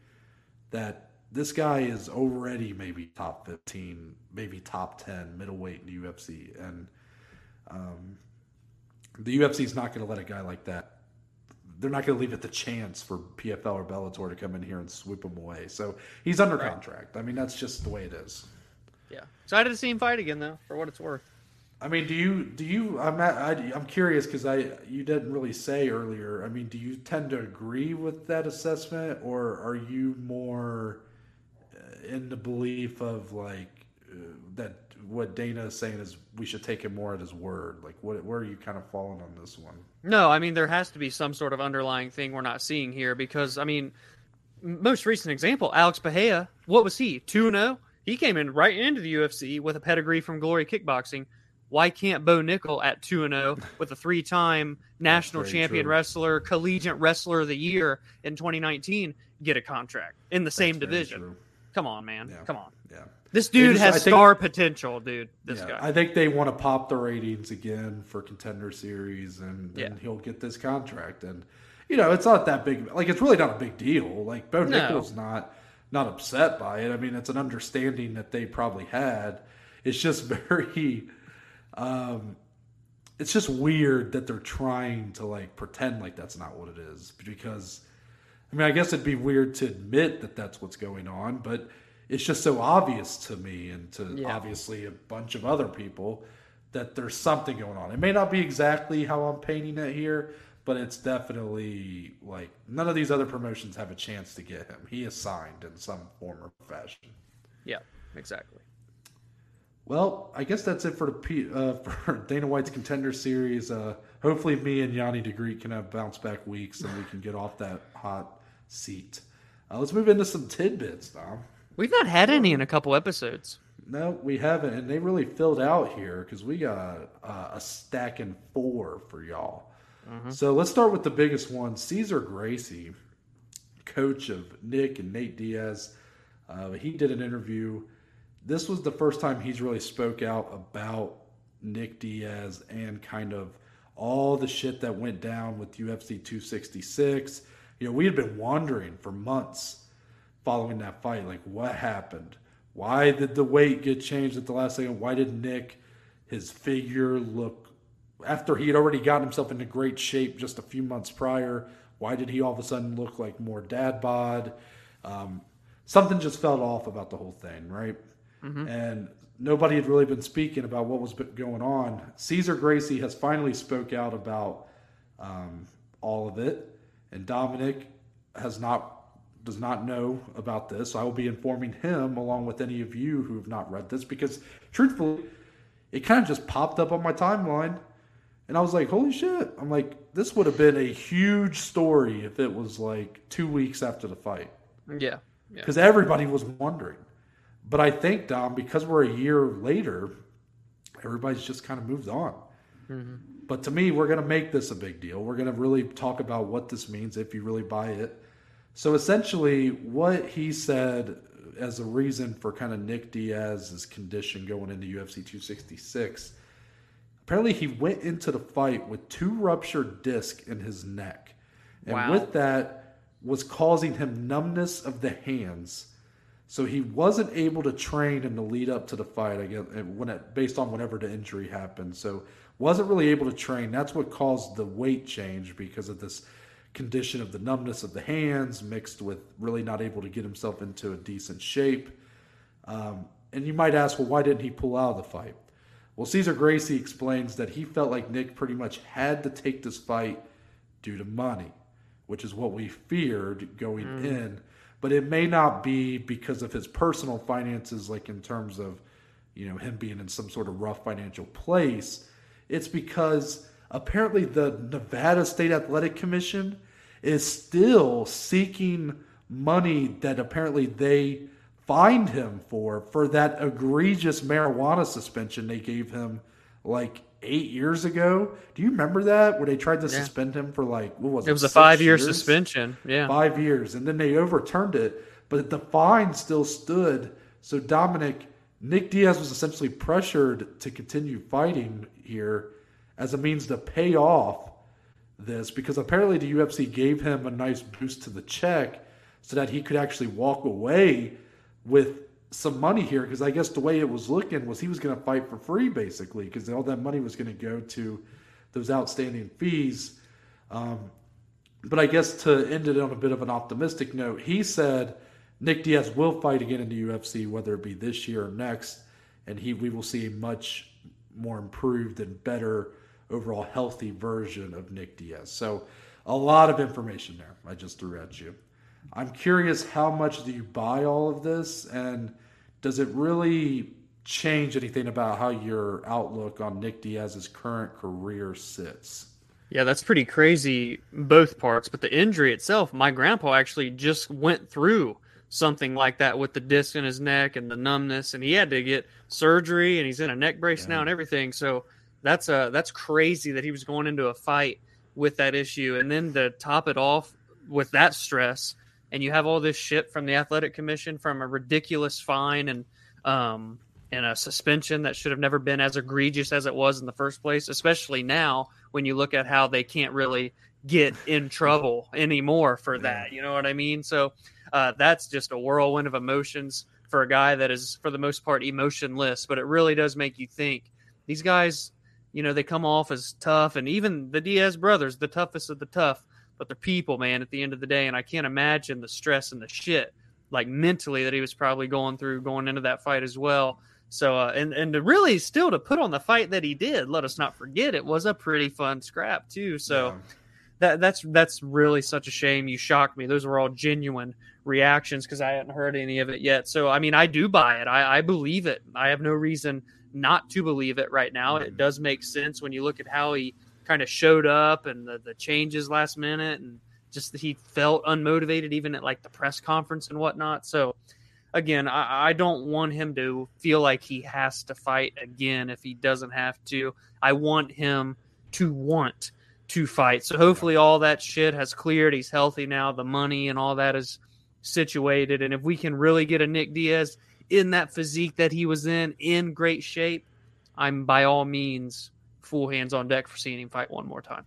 That. This guy is already maybe top fifteen, maybe top ten middleweight in the U F C. And um, the U F C is not going to let a guy like that. They're not going to leave it the chance for P F L or Bellator to come in here and swoop him away. So he's under right. contract. I mean, that's just the way it is. Yeah. Excited to see him fight again, though, for what it's worth. I mean, do you, do you, I'm not, I, I'm curious because I, you didn't really say earlier. I mean, do you tend to agree with that assessment or are you more in the belief of like uh, that what Dana is saying is we should take him more at his word? Like what, where are you kind of falling on this one? No, I mean, there has to be some sort of underlying thing we're not seeing here because I mean, most recent example, Alex Bahia, what was he, two and oh? He came in right into the U F C with a pedigree from Glory Kickboxing. Why can't Bo Nickal at two and oh with a three-time national champion true. wrestler, collegiate wrestler of the year in twenty nineteen, get a contract in the That's same division? True. Come on, man. Yeah. Come on. Yeah. This dude just, has I star think, potential, dude. This yeah, guy. I think they want to pop the ratings again for Contender Series, and then yeah. he'll get this contract. And, you know, it's not that big. Like, it's really not a big deal. Like, Bo no. Nickel's not not upset by it. I mean, it's an understanding that they probably had. It's just very... Um, it's just weird that they're trying to like pretend like that's not what it is, because I mean, I guess it'd be weird to admit that that's what's going on, but it's just so obvious to me and to yeah. obviously a bunch of other people that there's something going on. It may not be exactly how I'm painting it here, but it's definitely like none of these other promotions have a chance to get him. He is signed in some form or fashion. Yeah, exactly. Well, I guess that's it for the P, uh, for Dana White's Contender Series. Uh, hopefully, me and Yanni DeGreet can have bounce back weeks and we can get off that hot seat. Uh, let's move into some tidbits, Dom. We've not had any in a couple episodes. No, we haven't, and they really filled out here because we got uh, a stack and four for y'all. Mm-hmm. So let's start with the biggest one. Cesar Gracie, coach of Nick and Nate Diaz, uh, he did an interview. This was the first time he's really spoke out about Nick Diaz and kind of all the shit that went down with U F C two sixty-six. You know, we had been wondering for months following that fight, like what happened? Why did the weight get changed at the last second? Why did Nick, his figure look, after he had already gotten himself into great shape just a few months prior, why did he all of a sudden look like more dad bod? Um, something just felt off about the whole thing, right? Mm-hmm. And nobody had really been speaking about what was going on. Cesar Gracie has finally spoke out about um, all of it, and Dominic has not does not know about this. So I will be informing him along with any of you who have not read this, because truthfully, it kind of just popped up on my timeline, and I was like, "Holy shit!" I'm like, "This would have been a huge story if it was like two weeks after the fight." Yeah, because yeah. everybody was wondering. But I think, Dom, because we're a year later, everybody's just kind of moved on. Mm-hmm. But to me, we're going to make this a big deal. We're going to really talk about what this means if you really buy it. So essentially, what he said as a reason for kind of Nick Diaz's condition going into U F C two sixty-six, apparently he went into the fight with two ruptured discs in his neck. And wow. with that was causing him numbness of the hands. So he wasn't able to train in the lead up to the fight, I guess, when it, based on whenever the injury happened. So wasn't really able to train. That's what caused the weight change, because of this condition of the numbness of the hands mixed with really not able to get himself into a decent shape. Um, and you might ask, well, why didn't he pull out of the fight? Well, Cesar Gracie explains that he felt like Nick pretty much had to take this fight due to money, which is what we feared going mm. in. But it may not be because of his personal finances, like in terms of, you know, him being in some sort of rough financial place. It's because apparently the Nevada State Athletic Commission is still seeking money that apparently they fined him for, for that egregious marijuana suspension they gave him like eight years ago. Do you remember that, where they tried to yeah. suspend him for like what was it? It was a five-year suspension. Yeah, five years, and then they overturned it, but the fine still stood. So Dominic, Nick Diaz was essentially pressured to continue fighting here as a means to pay off this, because apparently the U F C gave him a nice boost to the check so that he could actually walk away with some money here, because I guess the way it was looking was he was going to fight for free basically, because all that money was going to go to those outstanding fees. Um, but I guess to end it on a bit of an optimistic note, he said Nick Diaz will fight again in the U F C, whether it be this year or next, and he we will see a much more improved and better overall healthy version of Nick Diaz. So a lot of information there I just threw at you. I'm curious, how much do you buy all of this, and does it really change anything about how your outlook on Nick Diaz's current career sits? Yeah, that's pretty crazy, both parts. But the injury itself, my grandpa actually just went through something like that with the disc in his neck and the numbness, and he had to get surgery, and he's in a neck brace yeah. now and everything. So that's uh, that's crazy that he was going into a fight with that issue. And then to top it off with that stress, and you have all this shit from the Athletic Commission, from a ridiculous fine and um, and a suspension that should have never been as egregious as it was in the first place, especially now when you look at how they can't really get in trouble anymore for that. You know what I mean? So uh, that's just a whirlwind of emotions for a guy that is, for the most part, emotionless. But it really does make you think. These guys, you know, they come off as tough, and even the Diaz brothers, the toughest of the tough, but they're people, man, at the end of the day. And I can't imagine the stress and the shit, like mentally, that he was probably going through going into that fight as well. So, uh, and, and to really still to put on the fight that he did, let us not forget, it was a pretty fun scrap too. So yeah. that that's, that's really such a shame. You shocked me. Those were all genuine reactions because I hadn't heard any of it yet. So, I mean, I do buy it. I, I believe it. I have no reason not to believe it right now. Mm-hmm. It does make sense when you look at how he kind of showed up and the, the changes last minute, and just that he felt unmotivated even at like the press conference and whatnot. So, Again, I, I don't want him to feel like he has to fight again if he doesn't have to. I want him to want to fight. So hopefully all that shit has cleared. He's healthy now. The money and all that is situated. And if we can really get a Nick Diaz in that physique that he was in, in great shape, I'm by all means full hands on deck for seeing him fight one more time.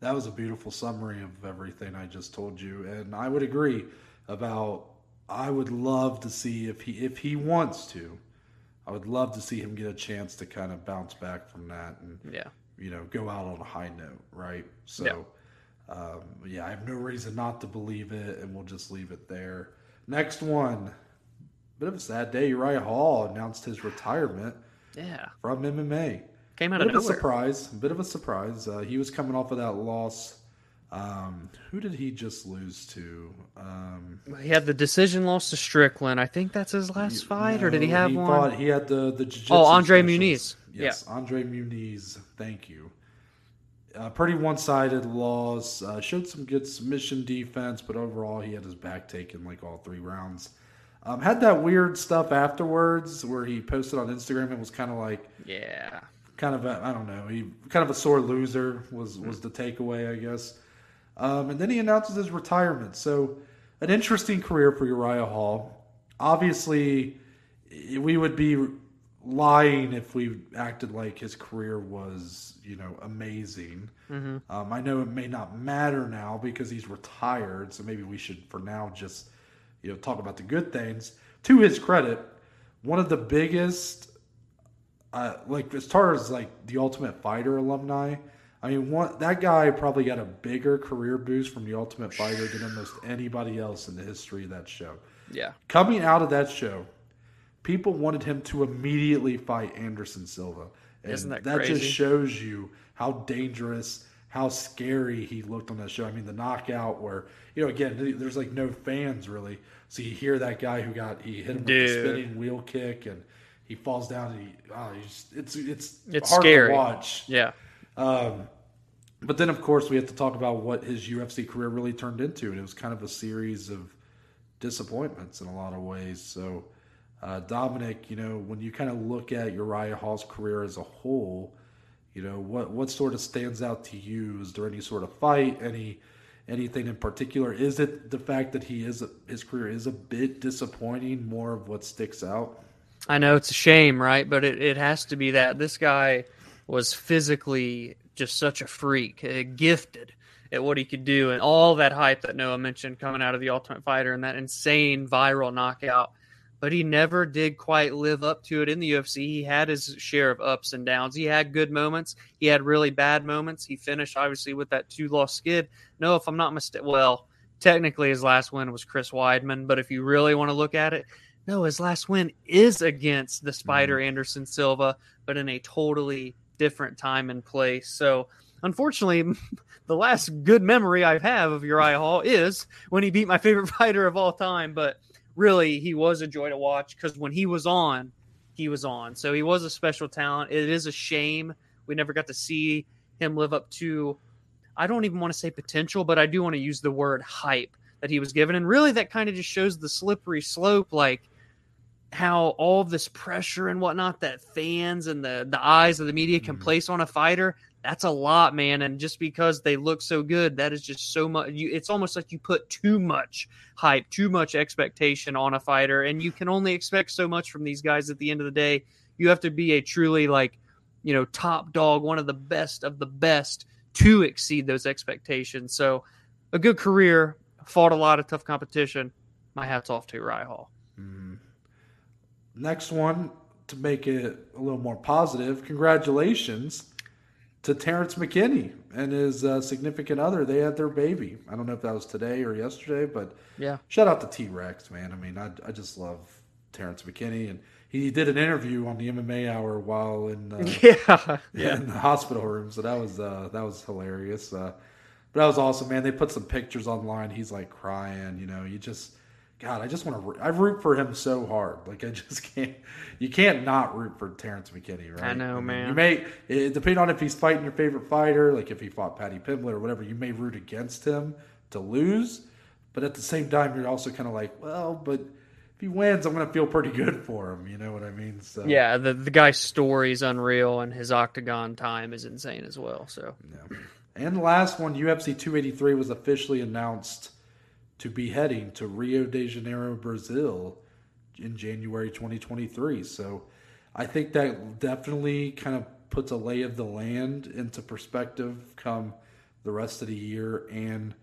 That was a beautiful summary of everything I just told you. And I would agree about... I would love to see if he if he wants to. I would love to see him get a chance to kind of bounce back from that and yeah. you know, go out on a high note, right? So yeah. Um, yeah, I have no reason not to believe it, and we'll just leave it there. Next one, bit of a sad day. Uriah Hall announced his retirement. Yeah, from M M A. Came out bit of, of nowhere. A surprise. Bit of a surprise. Uh, he was coming off of that loss. Um, who did he just lose to? Um, he had the decision loss to Strickland. I think that's his last fight, no, or did he have he one? Fought, he had the, the jiu-jitsu. Oh, Andre Muniz. Yes, yeah. Andre Muniz. Thank you. Uh, pretty one-sided loss. Uh, showed some good submission defense, but overall he had his back taken like all three rounds. Um, had that weird stuff afterwards where he posted on Instagram and was kind of like... Yeah. Kind of a, I don't know, he kind of a sore loser was, was the takeaway, I guess. Um, and then he announces his retirement. So an interesting career for Uriah Hall. Obviously, we would be lying if we acted like his career was, you know, amazing. Mm-hmm. Um, I know it may not matter now because he's retired. So maybe we should, for now, just, you know, talk about the good things. To his credit, one of the biggest, uh, like as far as like The Ultimate Fighter alumni, I mean, one, that guy probably got a bigger career boost from The Ultimate Fighter than almost anybody else in the history of that show. Yeah. Coming out of that show, people wanted him to immediately fight Anderson Silva. And Isn't that, that crazy? That just shows you how dangerous, how scary he looked on that show. I mean, the knockout where, you know, again, there's like no fans really. So you hear that guy who got, he hit him Dude. with a spinning wheel kick and he falls down and he, oh, he's, it's, it's, it's hard scary. to watch. Yeah. Um, but then, of course, we have to talk about what his U F C career really turned into. And it was kind of a series of disappointments in a lot of ways. So, uh, Dominic, you know, when you kind of look at Uriah Hall's career as a whole, you know, what, what sort of stands out to you? Is there any sort of fight, any anything in particular? Is it the fact that he is a, his career is a bit disappointing, more of what sticks out? I know it's a shame, right? But it, it has to be that. This guy was physically just such a freak, gifted at what he could do. And all that hype that Noah mentioned coming out of The Ultimate Fighter and that insane viral knockout. But he never did quite live up to it in the U F C. He had his share of ups and downs. He had good moments. He had really bad moments. He finished, obviously, with that two-loss skid. No, if I'm not mistaken, well, technically his last win was Chris Weidman. But if you really want to look at it, no, his last win is against the Spider Anderson Silva, but in a totally different time and place. So unfortunately, the last good memory I have of Uriah Hall is when he beat my favorite fighter of all time. But really, he was a joy to watch because when he was on, he was on. So he was a special talent. It is a shame we never got to see him live up to I don't even want to say potential, but I do want to use the word hype that he was given. And really that kind of just shows the slippery slope, like how all of this pressure and whatnot that fans and the, the eyes of the media can mm-hmm. place on a fighter. That's a lot, man. And just because they look so good, that is just so much. You, it's almost like you put too much hype, too much expectation on a fighter. And you can only expect so much from these guys at the end of the day. You have to be a truly like, you know, top dog, one of the best of the best to exceed those expectations. So a good career, fought a lot of tough competition. My hat's off to Uriah Hall. Mm-hmm. Next one, to make it a little more positive, congratulations to Terrence McKinney and his uh, significant other. They had their baby. I don't know if that was today or yesterday, but yeah, shout out to T-Rex, man. I mean, I, I just love Terrence McKinney. And he did an interview on the M M A Hour while in, uh, yeah. yeah. in the hospital room. So that was, uh, that was hilarious. Uh, but that was awesome, man. They put some pictures online. He's like crying, you know, you just, God, I just want to, I root for him so hard. Like, I just can't, you can't not root for Terrence McKinney, right? I know, man. You may, it, depending on if he's fighting your favorite fighter, like if he fought Paddy Pimblett or whatever, you may root against him to lose. But at the same time, you're also kind of like, well, but if he wins, I'm going to feel pretty good for him. You know what I mean? So yeah, the, the guy's story is unreal, and his octagon time is insane as well. So yeah. And the last one, U F C two eighty-three was officially announced to be heading to Rio de Janeiro, Brazil in January twenty twenty-three. So I think that definitely kind of puts a lay of the land into perspective come the rest of the year and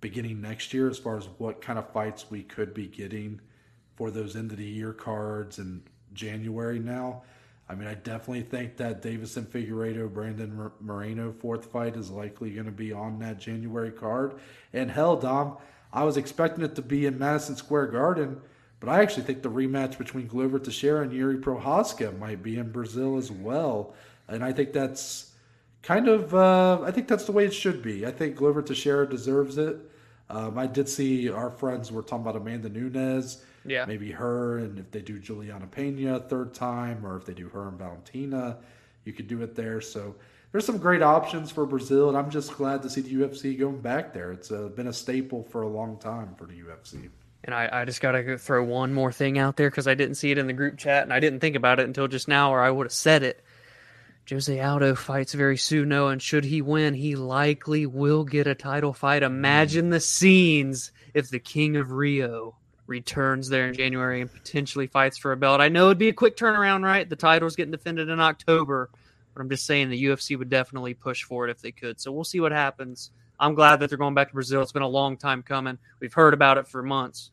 beginning next year as far as what kind of fights we could be getting for those end-of-the-year cards in January now. I mean, I definitely think that Davison Figueiredo, Brandon Moreno fourth fight is likely going to be on that January card. And hell, Dom, I was expecting it to be in Madison Square Garden, but I actually think the rematch between Glover Teixeira and Jiří Procházka might be in Brazil as well. And I think that's kind of, uh, I think that's the way it should be. I think Glover Teixeira deserves it. Um, I did see our friends were talking about Amanda Nunes, yeah, maybe her, and if they do Juliana Pena third time, or if they do her and Valentina, you could do it there. So there's some great options for Brazil, and I'm just glad to see the U F C going back there. It's uh, been a staple for a long time for the U F C. And I, I just got to throw one more thing out there because I didn't see it in the group chat, and I didn't think about it until just now, or I would have said it. Jose Aldo fights very soon, no, and should he win, he likely will get a title fight. Imagine the scenes if the King of Rio returns there in January and potentially fights for a belt. I know it'd be a quick turnaround, right? The title's getting defended in October. But I'm just saying the U F C would definitely push for it if they could. So we'll see what happens. I'm glad that they're going back to Brazil. It's been a long time coming. We've heard about it for months.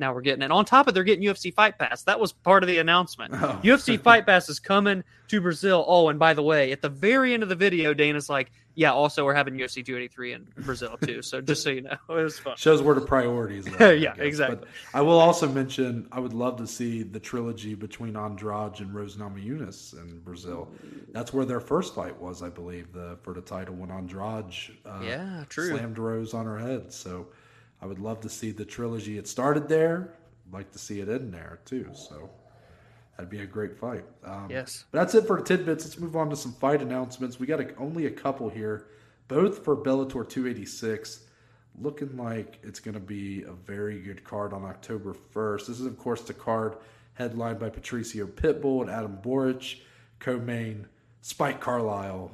Now we're getting it. On top of it, they're getting U F C Fight Pass. That was part of the announcement. Oh. U F C Fight Pass is coming to Brazil. Oh, and by the way, at the very end of the video, Dana's like, yeah, also we're having U F C two eighty-three in Brazil too. So just so you know, it was fun. Shows where the priorities are. Yeah, I exactly. But I will also mention, I would love to see the trilogy between Andrade and Rose Namajunas in Brazil. That's where their first fight was, I believe, the, for the title when Andrade uh, yeah, true. slammed Rose on her head. So I would love to see the trilogy. It started there. I'd like to see it end there, too. So that'd be a great fight. Um, yes. But that's it for tidbits. Let's move on to some fight announcements. We got a, only a couple here, both for Bellator two eighty-six. Looking like it's going to be a very good card on October first. This is, of course, the card headlined by Patricio Pitbull and Adam Boric, co-main Spike Carlisle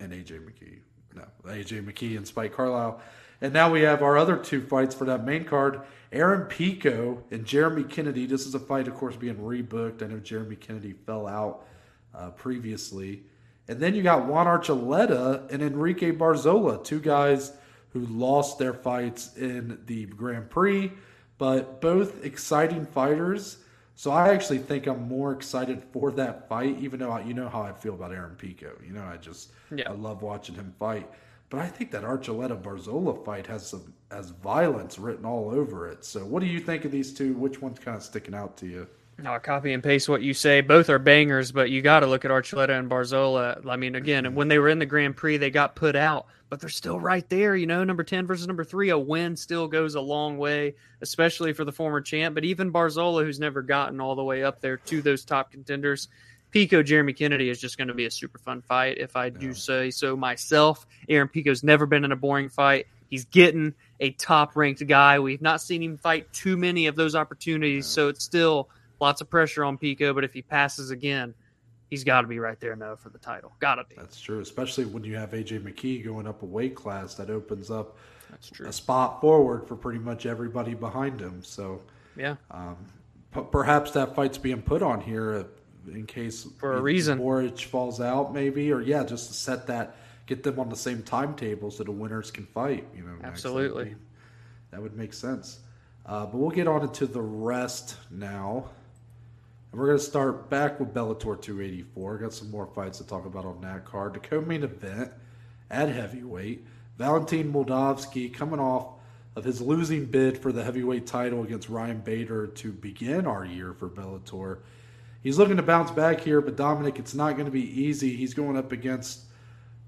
and A J McKee. No, A J McKee and Spike Carlisle. And now we have our other two fights for that main card, Aaron Pico and Jeremy Kennedy. This is a fight, of course, being rebooked. I know Jeremy Kennedy fell out uh, previously. And then you got Juan Archuleta and Enrique Barzola, two guys who lost their fights in the Grand Prix, but both exciting fighters. So I actually think I'm more excited for that fight, even though I, you know how I feel about Aaron Pico. You know, I just yeah. I love watching him fight. But I think that Archuleta-Barzola fight has some as violence written all over it. So what do you think of these two? Which one's kind of sticking out to you? No, I copy and paste what you say. Both are bangers, but you got to look at Archuleta and Barzola. I mean, again, when they were in the Grand Prix, they got put out, but they're still right there. You know, number ten versus number three, a win still goes a long way, especially for the former champ. But even Barzola, who's never gotten all the way up there to those top contenders, Pico, Jeremy Kennedy is just going to be a super fun fight, if I do yeah. say so myself. Aaron Pico's never been in a boring fight. He's getting a top-ranked guy. We've not seen him fight too many of those opportunities, yeah. so it's still lots of pressure on Pico, but if he passes again, he's got to be right there now for the title. Got to be. That's true, especially when you have A J McKee going up a weight class. That opens up That's true. a spot forward for pretty much everybody behind him. So yeah, um, p- perhaps that fight's being put on here in case for a reason Borich falls out, maybe, or yeah, just to set that, get them on the same timetable so the winners can fight. You know, absolutely, next, I mean, that would make sense. Uh, but we'll get on into the rest now. We're going to start back with Bellator two eighty-four. Got some more fights to talk about on that card. The co-main event at heavyweight, Valentin Moldavsky coming off of his losing bid for the heavyweight title against Ryan Bader to begin our year for Bellator. He's looking to bounce back here, but Dominic, it's not going to be easy. He's going up against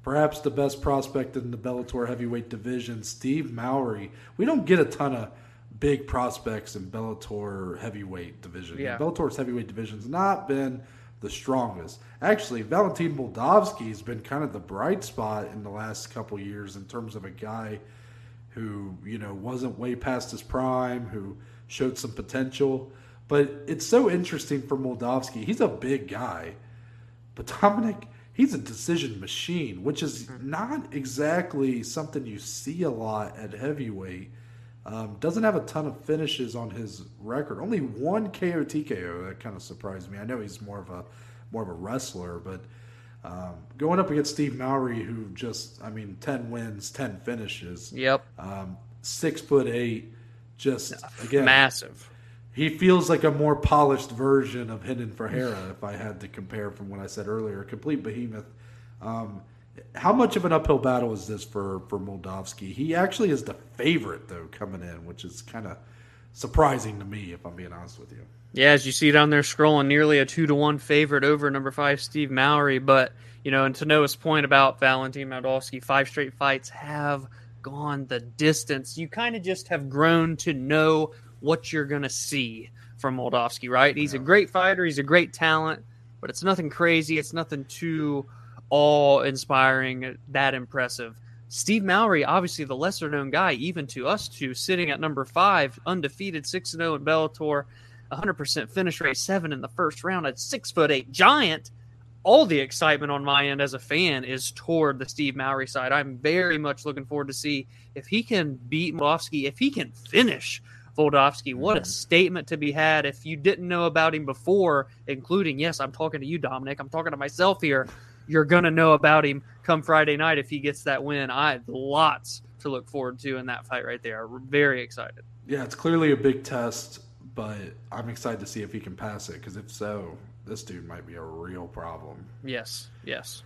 perhaps the best prospect in the Bellator heavyweight division, Steve Mowry. We don't get a ton of big prospects in Bellator heavyweight division. Yeah. Bellator's heavyweight division's not been the strongest. Actually, Valentin Moldavsky's been kind of the bright spot in the last couple years in terms of a guy who, you know, wasn't way past his prime, who showed some potential. But it's so interesting for Moldavsky. He's a big guy. But Dominic, he's a decision machine, which is not exactly something you see a lot at heavyweight. Um, doesn't have a ton of finishes on his record. Only one K O T K O. That kind of surprised me. I know he's more of a more of a wrestler, but um, going up against Steve Mowry, who just, I mean, ten wins, ten finishes. Yep. Um, six foot eight, just again massive. He feels like a more polished version of Henan Ferreira, if I had to compare from what I said earlier. Complete behemoth. Um, How much of an uphill battle is this for, for Moldavsky? He actually is the favorite, though, coming in, which is kind of surprising to me, if I'm being honest with you. Yeah, as you see down there scrolling, nearly a two to one favorite over number five, Steve Mowry. But, you know, and to Noah's point about Valentin Moldavsky, five straight fights have gone the distance. You kind of just have grown to know what you're going to see from Moldavsky, right? He's yeah. a great fighter. He's a great talent. But it's nothing crazy. It's nothing too awe-inspiring, that impressive. Steve Mowry, obviously the lesser-known guy, even to us two, sitting at number five, undefeated, six and oh in Bellator, one hundred percent finish rate, seven in the first round at six foot eight, giant. All the excitement on my end as a fan is toward the Steve Mowry side. I'm very much looking forward to see if he can beat Moldavsky, if he can finish Moldavsky. What a statement to be had. If you didn't know about him before, including, yes, I'm talking to you, Dominic, I'm talking to myself here, you're going to know about him come Friday night if he gets that win. I have lots to look forward to in that fight right there. I'm very excited. Yeah, it's clearly a big test, but I'm excited to see if he can pass it, because if so, this dude might be a real problem. Yes, yes.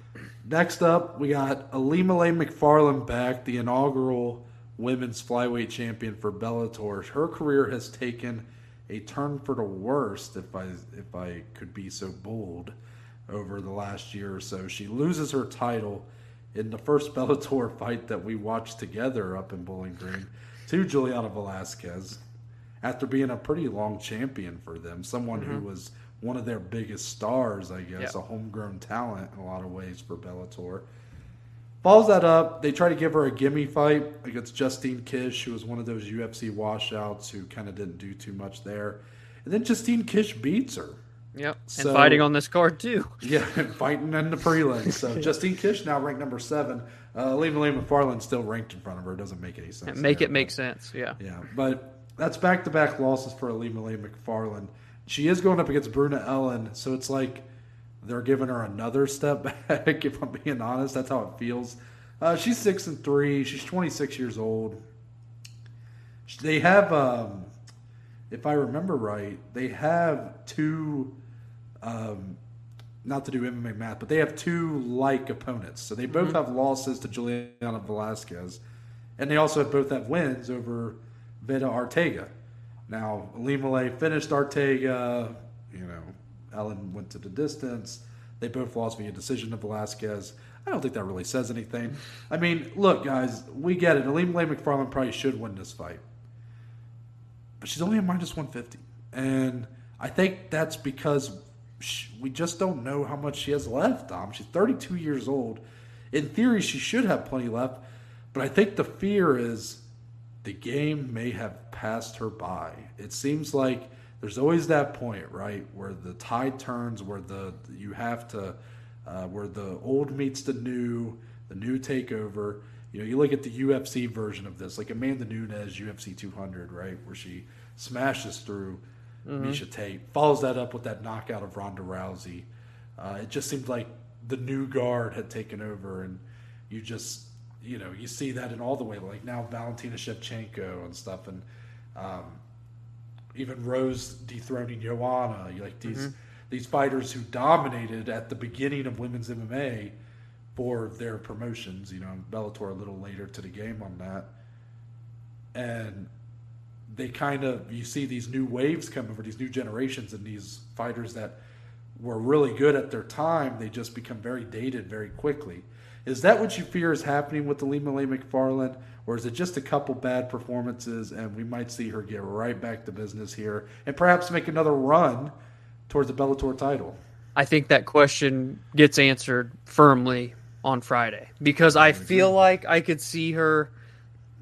Next up, we got Elimale McFarland back, the inaugural women's flyweight champion for Bellator. Her career has taken a turn for the worst, if I if I could be so bold, over the last year or so. She loses her title in the first Bellator fight that we watched together up in Bowling Green to Juliana Velasquez, after being a pretty long champion for them, someone mm-hmm. who was one of their biggest stars, I guess, yep. a homegrown talent in a lot of ways for Bellator. Follows that up, they try to give her a gimme fight against Justine Kish, who was one of those U F C washouts who kind of didn't do too much there. And then Justine Kish beats her. Yep, so, and fighting on this card too. Yeah, and fighting in the prelims. So Justine Kish now ranked number seven. Uh, Elimale McFarland still ranked in front of her. It doesn't make any sense. Make there, it but, make sense, yeah. Yeah, but that's back-to-back losses for Elimale McFarland. She is going up against Bruna Ellen, so it's like they're giving her another step back, if I'm being honest. That's how it feels. Uh, she's six and three. She's twenty-six years old. They have, um, if I remember right, they have two... Um, not to do M M A math, but they have two like opponents. So they both mm-hmm. have losses to Juliana Velasquez, and they also both have wins over Vida Ortega. Now, Elimale finished Ortega. You know, Ellen went to the distance. They both lost via decision to Velasquez. I don't think that really says anything. I mean, look, guys, we get it. Elimale McFarland probably should win this fight, but she's only a minus one fifty, and I think that's because she, we just don't know how much she has left, Dom. She's thirty-two years old. In theory, she should have plenty left, but I think the fear is the game may have passed her by. It seems like there's always that point, right, where the tide turns, where the you have to, uh, where the old meets the new, the new takeover. You know, you look at the U F C version of this, like Amanda Nunes, U F C two hundred, right, where she smashes through mm-hmm. Miesha Tate, follows that up with that knockout of Ronda Rousey. Uh, it just seemed like the new guard had taken over, and you just, you know, you see that in all the way, like now Valentina Shevchenko and stuff, and um, even Rose dethroning Joanna. You like these mm-hmm. these fighters who dominated at the beginning of women's M M A for their promotions, you know, Bellator a little later to the game on that. And they kind of, you see these new waves come over, these new generations, and these fighters that were really good at their time, they just become very dated very quickly. Is that what you fear is happening with Aleemale McFarland, or is it just a couple bad performances and we might see her get right back to business here and perhaps make another run towards the Bellator title? I think that question gets answered firmly on Friday, because I feel like I could see her,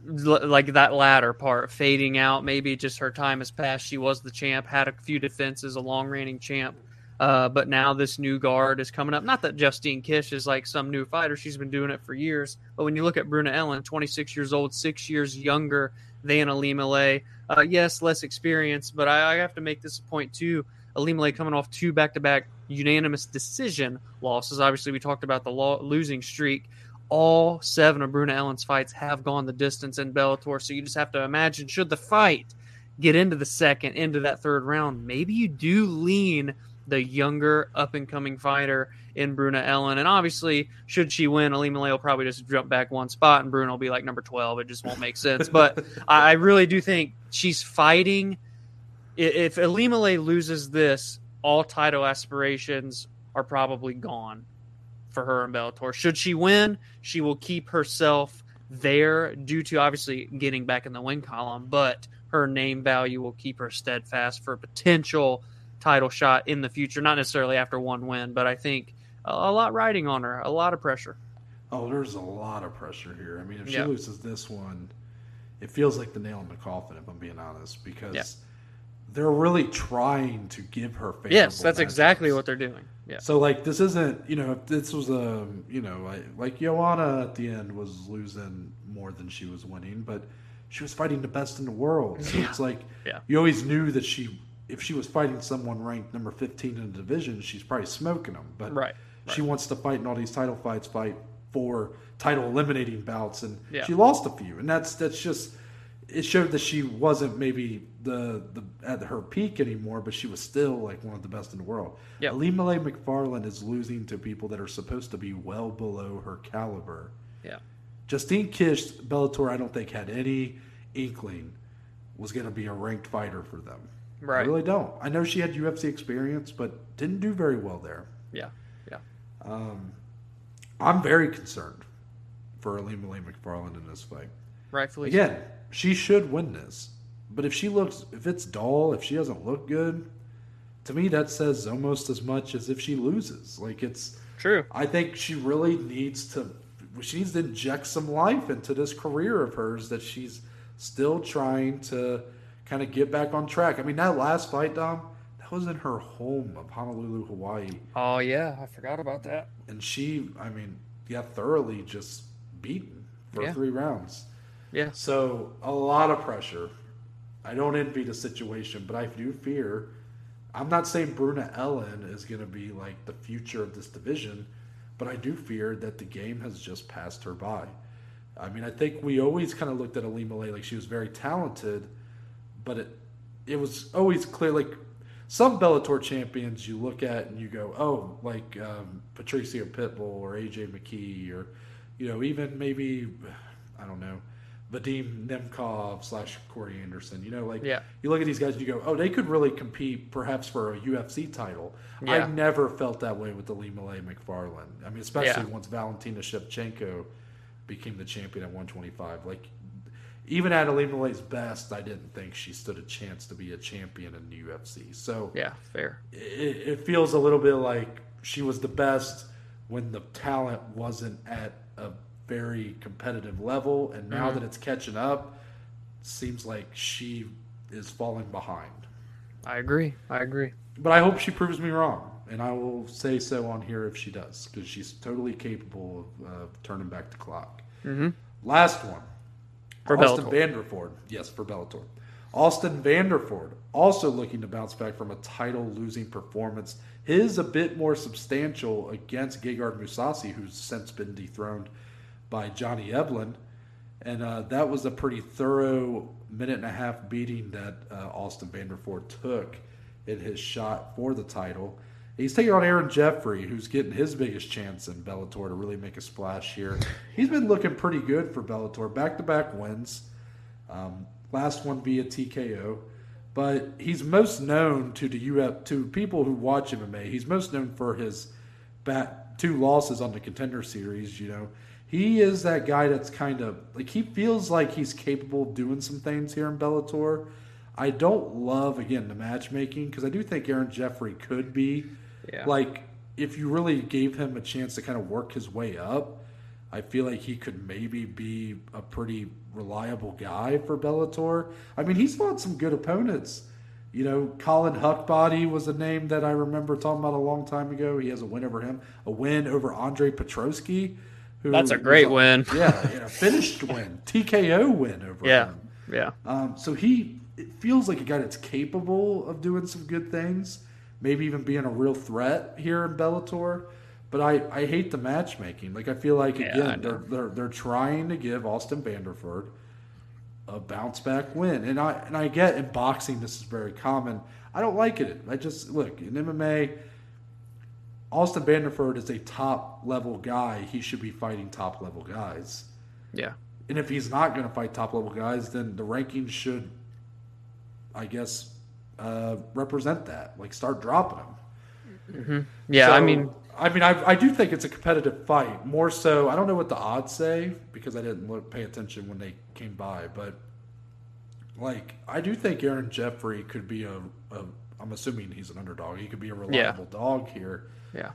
like that latter part, fading out. Maybe just her time has passed. She was the champ, had a few defenses, a long-reigning champ, uh, but now this new guard is coming up. Not that Justine Kish is like some new fighter. She's been doing it for years. But when you look at Bruna Ellen, twenty-six years old, six years younger than Aleemale, uh, yes, less experience, but I, I have to make this a point too. Aleemale coming off two back-to-back unanimous decision losses. Obviously, we talked about the lo- losing streak. All seven of Bruna Ellen's fights have gone the distance in Bellator, so you just have to imagine, should the fight get into the second, into that third round, maybe you do lean the younger, up-and-coming fighter in Bruna Ellen. And obviously, should she win, Aleemale will probably just jump back one spot, and Bruna will be like number twelve. It just won't make sense. But I really do think she's fighting. If Aleemale loses this, all title aspirations are probably gone for her in Bellator. Should she win, she will keep herself there due to obviously getting back in the win column, but her name value will keep her steadfast for a potential title shot in the future, not necessarily after one win, but I think a lot riding on her, a lot of pressure. Oh, there's a lot of pressure here. I mean, if she yeah. loses this one, it feels like the nail in the coffin, if I'm being honest, because yeah. they're really trying to give her favorable Yes, that's matches. Exactly what they're doing. Yeah. So, like, this isn't, you know, if this was a, you know, like, like Joanna at the end was losing more than she was winning, but she was fighting the best in the world. So yeah. it's like yeah. you always knew that she, if she was fighting someone ranked number fifteen in the division, she's probably smoking them. But right. Right. she wants to fight in all these title fights, fight for title eliminating bouts, and yeah. she lost a few. And that's that's just... It showed that she wasn't maybe the, the at her peak anymore, but she was still like one of the best in the world. Yep. Aleemale McFarland is losing to people that are supposed to be well below her caliber. Yeah, Justine Kish, Bellator, I don't think had any inkling was going to be a ranked fighter for them. Right. I really don't. I know she had U F C experience, but didn't do very well there. Yeah, yeah. Um, I'm very concerned for Aleemale McFarland in this fight. Rightfully Again, so. She should win this, but if she looks, if it's dull, if she doesn't look good, to me that says almost as much as if she loses. Like it's true. I think she really needs to, she needs to inject some life into this career of hers that she's still trying to kind of get back on track. I mean, that last fight, Dom, that was in her home of Honolulu, Hawaii. Oh yeah, I forgot about that. And she, I mean, yeah, thoroughly just beaten for yeah. three rounds. Yeah. So a lot of pressure. I don't envy the situation, but I do fear. I'm not saying Bruna Ellen is going to be like the future of this division, but I do fear that the game has just passed her by. I mean, I think we always kind of looked at Aleemale like she was very talented, but it it was always clear. Like some Bellator champions, you look at and you go, oh, like um, Patricio Pitbull or A J McKee, or you know, even maybe I don't know. Vadim Nemkov slash Corey Anderson. You know, like, yeah. you look at these guys and you go, oh, they could really compete perhaps for a U F C title. Yeah. I never felt that way with Aleemale McFarland. I mean, especially yeah. once Valentina Shevchenko became the champion at one twenty-five. Like, even at Alimale's best, I didn't think she stood a chance to be a champion in the U F C. So yeah, fair. It, it feels a little bit like she was the best when the talent wasn't at a very competitive level, and now mm-hmm. that it's catching up, seems like she is falling behind. I agree. I agree. But I hope she proves me wrong, and I will say so on here if she does, because she's totally capable of uh, turning back the clock. Mm-hmm. Last one. For Austin Bellator. Vanderford. Yes, for Bellator. Austin Vanderford, also looking to bounce back from a title-losing performance. His a bit more substantial against Gegard Mousasi, who's since been dethroned by Johnny Eblin. And uh, that was a pretty thorough minute-and-a-half beating that uh, Austin Vanderford took in his shot for the title. He's taking on Aaron Jeffrey, who's getting his biggest chance in Bellator to really make a splash here. He's been looking pretty good for Bellator. Back-to-back vins. Um, last one via T K O. But he's most known to the U F C, to people who watch M M A. He's most known for his bat, two losses on the Contender Series, you know. He is that guy that's kind of, like, he feels like he's capable of doing some things here in Bellator. I don't love, again, the matchmaking, because I do think Aaron Jeffrey could be. Yeah. Like, if you really gave him a chance to kind of work his way up, I feel like he could maybe be a pretty reliable guy for Bellator. I mean, he's fought some good opponents. You know, Colin Huckbody was a name that I remember talking about a long time ago. He has a win over him. A win over Andre Petrosky. Who That's a great a, win. Yeah, a yeah, finished win. T K O win over yeah, him. Yeah, yeah. Um, so he it feels like a guy that's capable of doing some good things. Maybe even being a real threat here in Bellator. But I, I hate the matchmaking. Like, I feel like, again, yeah, they're, they're they're trying to give Austin Vanderford a bounce-back win. And I and I get in boxing this is very common. I don't like it. I just, look, in M M A, Austin Vanderford is a top-level guy. He should be fighting top-level guys. Yeah. And if he's not going to fight top-level guys, then the rankings should, I guess, uh, represent that. Like, start dropping them. Mm-hmm. Yeah, so, I mean... I mean, I, I do think it's a competitive fight. More so, I don't know what the odds say because I didn't look, pay attention when they came by. But, like, I do think Aaron Jeffrey could be a, a I'm assuming he's an underdog. He could be a reliable yeah. dog here. Yeah.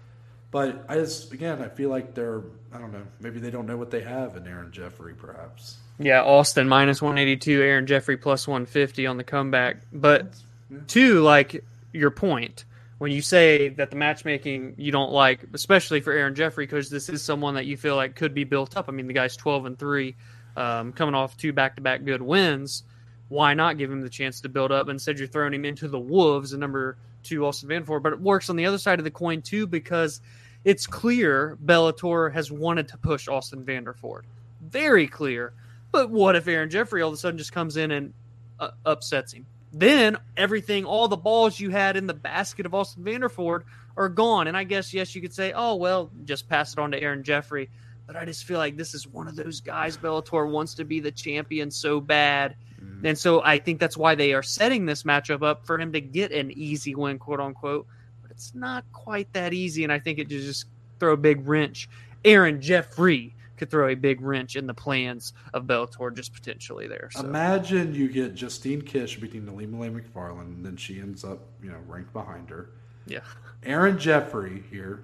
But, I just, again, I feel like they're, I don't know, maybe they don't know what they have in Aaron Jeffrey, perhaps. Yeah, Austin minus one eighty-two, Aaron Jeffrey plus one fifty on the comeback. But, yeah. two, like, your point. When you say that the matchmaking you don't like, especially for Aaron Jeffrey, because this is someone that you feel like could be built up. I mean, the guy's twelve and three, um, coming off two back-to-back good wins. Why not give him the chance to build up? Instead, you're throwing him into the wolves, and number two, Austin Vanderford. But it works on the other side of the coin, too, because it's clear Bellator has wanted to push Austin Vanderford. Very clear. But what if Aaron Jeffrey all of a sudden just comes in and uh, upsets him? Then everything, all the balls you had in the basket of Austin Vanderford are gone. And I guess, yes, you could say, oh, well, just pass it on to Aaron Jeffrey. But I just feel like this is one of those guys Bellator wants to be the champion so bad. Mm-hmm. And so I think that's why they are setting this matchup up for him to get an easy win, quote unquote. But it's not quite that easy. And I think it just throw a big wrench. Aaron Jeffrey could throw a big wrench in the plans of Bellator just potentially there. So. Imagine you get Justine Kish beating Nalimele McFarland, and then she ends up, you know, ranked behind her. Yeah. Aaron Jeffrey here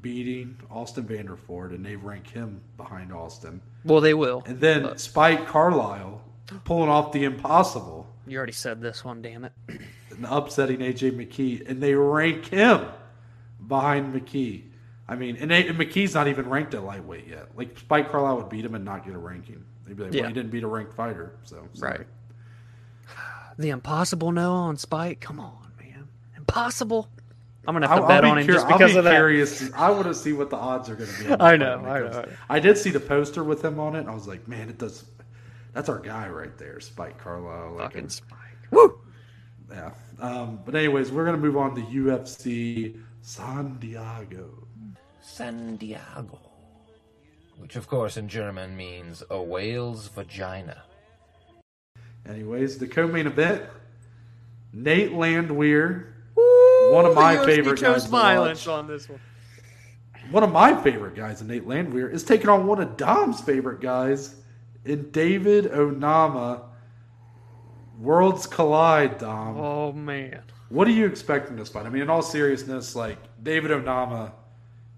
beating Austin Vanderford, and they rank him behind Austin. Well, they will. And then but. Spike Carlisle pulling off the impossible. You already said this one, damn it. And upsetting A J McKee, and they rank him behind McKee. I mean, and, and McKee's not even ranked at lightweight yet. Like, Spike Carlisle would beat him and not get a ranking. They'd be like, yeah. well, he didn't beat a ranked fighter. So sorry. Right. The impossible no on Spike? Come on, man. Impossible? I'm going to have to I'll, bet I'll on him cur- just because I'll be of curious. That. I want to see what the odds are going to be. On I know, I know. I did see the poster with him on it, and I was like, man, it does. That's our guy right there, Spike Carlisle. Fucking like Spike. Woo! Yeah. Um, but anyways, we're going to move on to U F C San Diego. San Diego, which of course in German means a whale's vagina. Anyways, the co-main event, Nate Landwehr, Woo, one of my favorite guys violence on this one. One of my favorite guys in Nate Landwehr is taking on one of Dom's favorite guys and David Onama. Worlds collide, Dom. Oh, man. What are you expecting this fight? I mean, in all seriousness, like, David Onama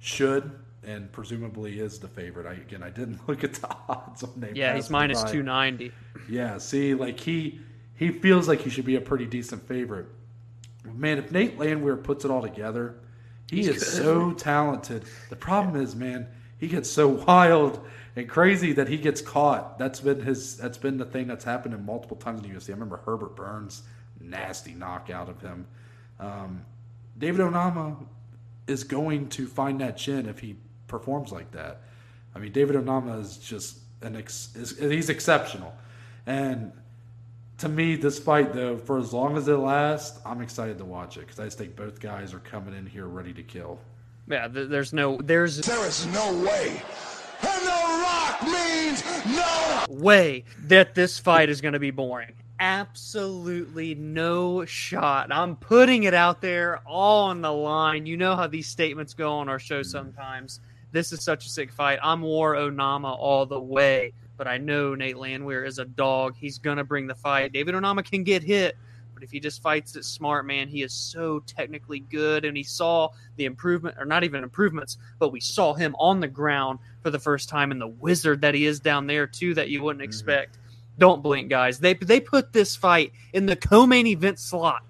should and presumably is the favorite. I, again, I didn't look at the odds on Nate. Yeah, he's minus by. two ninety. Yeah, see, like, he he feels like he should be a pretty decent favorite. Man, if Nate Landwehr puts it all together, he he's is good. So talented. The problem yeah. is, man, he gets so wild and crazy that he gets caught. That's been his. That's been the thing that's happened in multiple times in the U F C. I remember Herbert Burns, nasty knockout of him. Um, David Onama is going to find that chin if he performs like that. I mean, David Onama is just an ex, is, he's exceptional. And to me, this fight though, for as long as it lasts, I'm excited to watch it because I just think both guys are coming in here ready to kill. Yeah, there's no there's there is no way. And The Rock means no way that this fight is going to be boring. Absolutely no shot. I'm putting it out there, all on the line. You know how these statements go on our show sometimes. This is such a sick fight. I'm War Onama all the way, but I know Nate Landwehr is a dog. He's going to bring the fight. David Onama can get hit, but if he just fights it smart, man, he is so technically good. And he saw the improvement, or not even improvements, but we saw him on the ground for the first time, and the wizard that he is down there, too, that you wouldn't expect. Mm-hmm. Don't blink, guys. They they put this fight in the co-main event slot.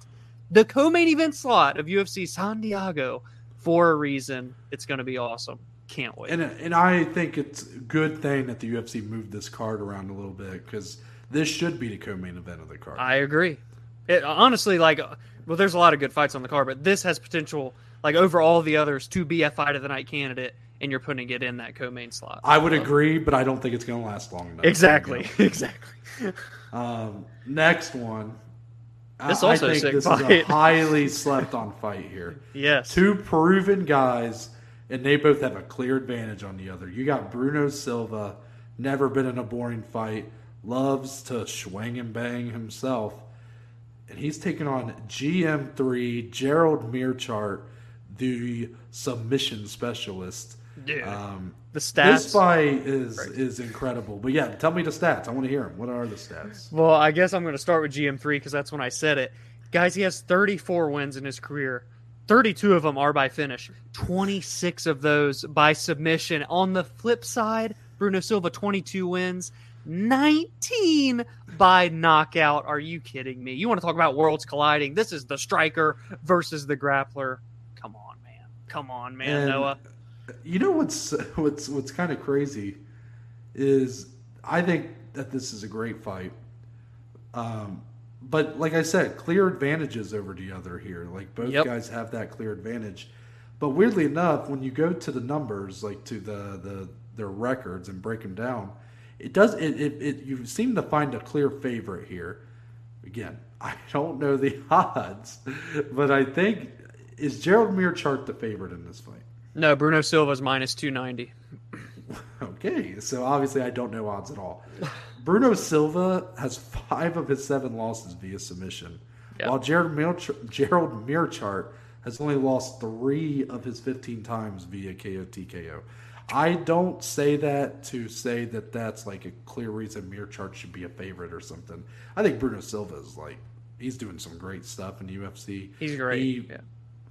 The co-main event slot of U F C San Diego for a reason. It's going to be awesome. Can't wait. And, and I think it's a good thing that the U F C moved this card around a little bit because this should be the co-main event of the card. I agree. It, honestly, like, well, there's a lot of good fights on the card, but this has potential, like, over all the others to be a fight of the night candidate, and you're putting it in that co-main slot. I would so. agree, but I don't think it's going to last long enough. Exactly, exactly. Um, next one. This I, also I think sick this fight. is a highly slept-on fight here. Yes. Two proven guys, and they both have a clear advantage on the other. You got Bruno Silva, never been in a boring fight, loves to swing and bang himself. And he's taking on G M three, Gerald Meerchart, the submission specialist. Yeah. Um, the stats. This fight is, is incredible. But yeah, tell me the stats. I want to hear them. What are the stats? Well, I guess I'm going to start with G M three because that's when I said it. Guys, he has thirty-four wins in his career. thirty-two of them are by finish. twenty-six of those by submission. On the flip side, Bruno Silva, twenty-two wins. nineteen by knockout. Are you kidding me? You want to talk about worlds colliding? This is the striker versus the grappler. Come on, man. Come on, man, and Noah. You know what's what's what's kind of crazy is I think that this is a great fight. Um, but like I said, clear advantages over the other here. Like both yep. guys have that clear advantage. But weirdly enough, when you go to the numbers, like to the the their records and break them down, It does. It, it it you seem to find a clear favorite here. Again, I don't know the odds, but I think is Gerald Meerchart the favorite in this fight? No, Bruno Silva's minus two ninety. Okay, so obviously I don't know odds at all. Bruno Silva has five of his seven losses via submission, yep. while Gerald Meerchart, Gerald Meerchart has only lost three of his fifteen times via K O T K O. I don't say that to say that that's like a clear reason Meerchart should be a favorite or something. I think Bruno Silva is like, he's doing some great stuff in the U F C. He's great. He yeah.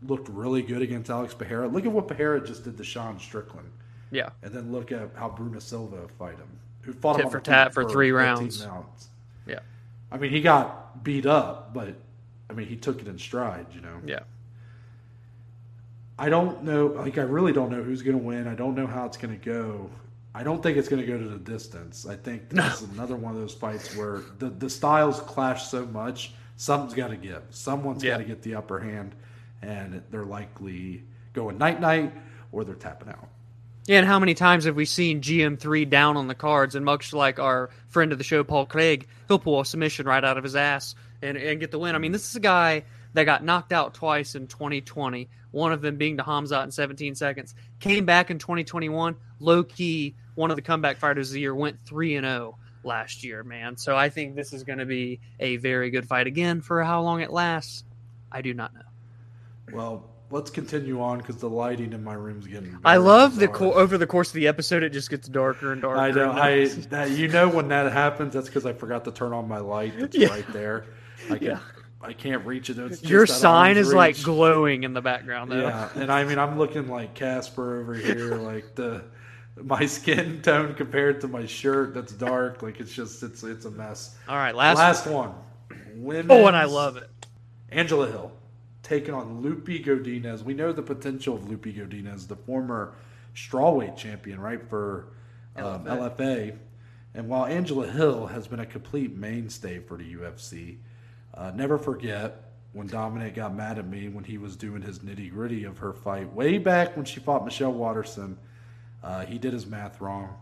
looked really good against Alex Pereira. Look at what Pereira just did to Sean Strickland. Yeah. And then look at how Bruno Silva fight him. Who fought Tit him for tat for three rounds. rounds. Yeah. I mean, he got beat up, but I mean, he took it in stride, you know? Yeah. I don't know, like I really don't know who's going to win. I don't know how it's going to go. I don't think it's going to go to the distance. I think this no. is another one of those fights where the, the styles clash so much, something's got to give. Someone's yeah. got to get the upper hand, and they're likely going night-night or they're tapping out. Yeah, and how many times have we seen G M three down on the cards, and much like our friend of the show, Paul Craig, he'll pull a submission right out of his ass and, and get the win. I mean, this is a guy that got knocked out twice in twenty twenty, one of them being to Hamzat in seventeen seconds. Came back in twenty twenty-one, low-key, one of the comeback fighters of the year, went three and oh last year, man. So I think this is going to be a very good fight. Again, for how long it lasts, I do not know. Well, let's continue on because the lighting in my room's getting better. I love the co- over the course of the episode, it just gets darker and darker. I know. I that, you know when that happens, that's because I forgot to turn on my light. That's yeah. right there. I can, yeah. I can't reach it. It's just your sign is reach. Like glowing in the background. Though. Yeah, and I mean I'm looking like Casper over here, like the. My skin tone compared to my shirt that's dark. Like, it's just, it's it's a mess. All right, last, last one. Women's oh, and I love it. Angela Hill taking on Lupi Godinez. We know the potential of Lupi Godinez, the former strawweight champion, right, for um, L F A. And while Angela Hill has been a complete mainstay for the U F C, uh, never forget when Dominic got mad at me when he was doing his nitty-gritty of her fight way back when she fought Michelle Waterson. Uh, he did his math wrong.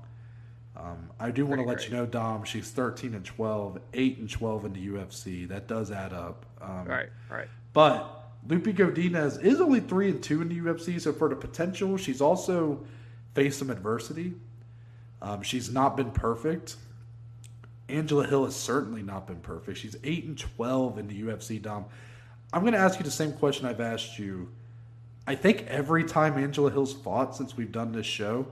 Um, I do want to let great. you know, Dom, she's thirteen and twelve, eight and twelve in the U F C. That does add up. Um, right, right. But Lupi Godinez is only three and two in the U F C, so for the potential, she's also faced some adversity. Um, she's not been perfect. Angela Hill has certainly not been perfect. She's eight and twelve in the U F C, Dom. I'm going to ask you the same question I've asked you. I think every time Angela Hill's fought since we've done this show,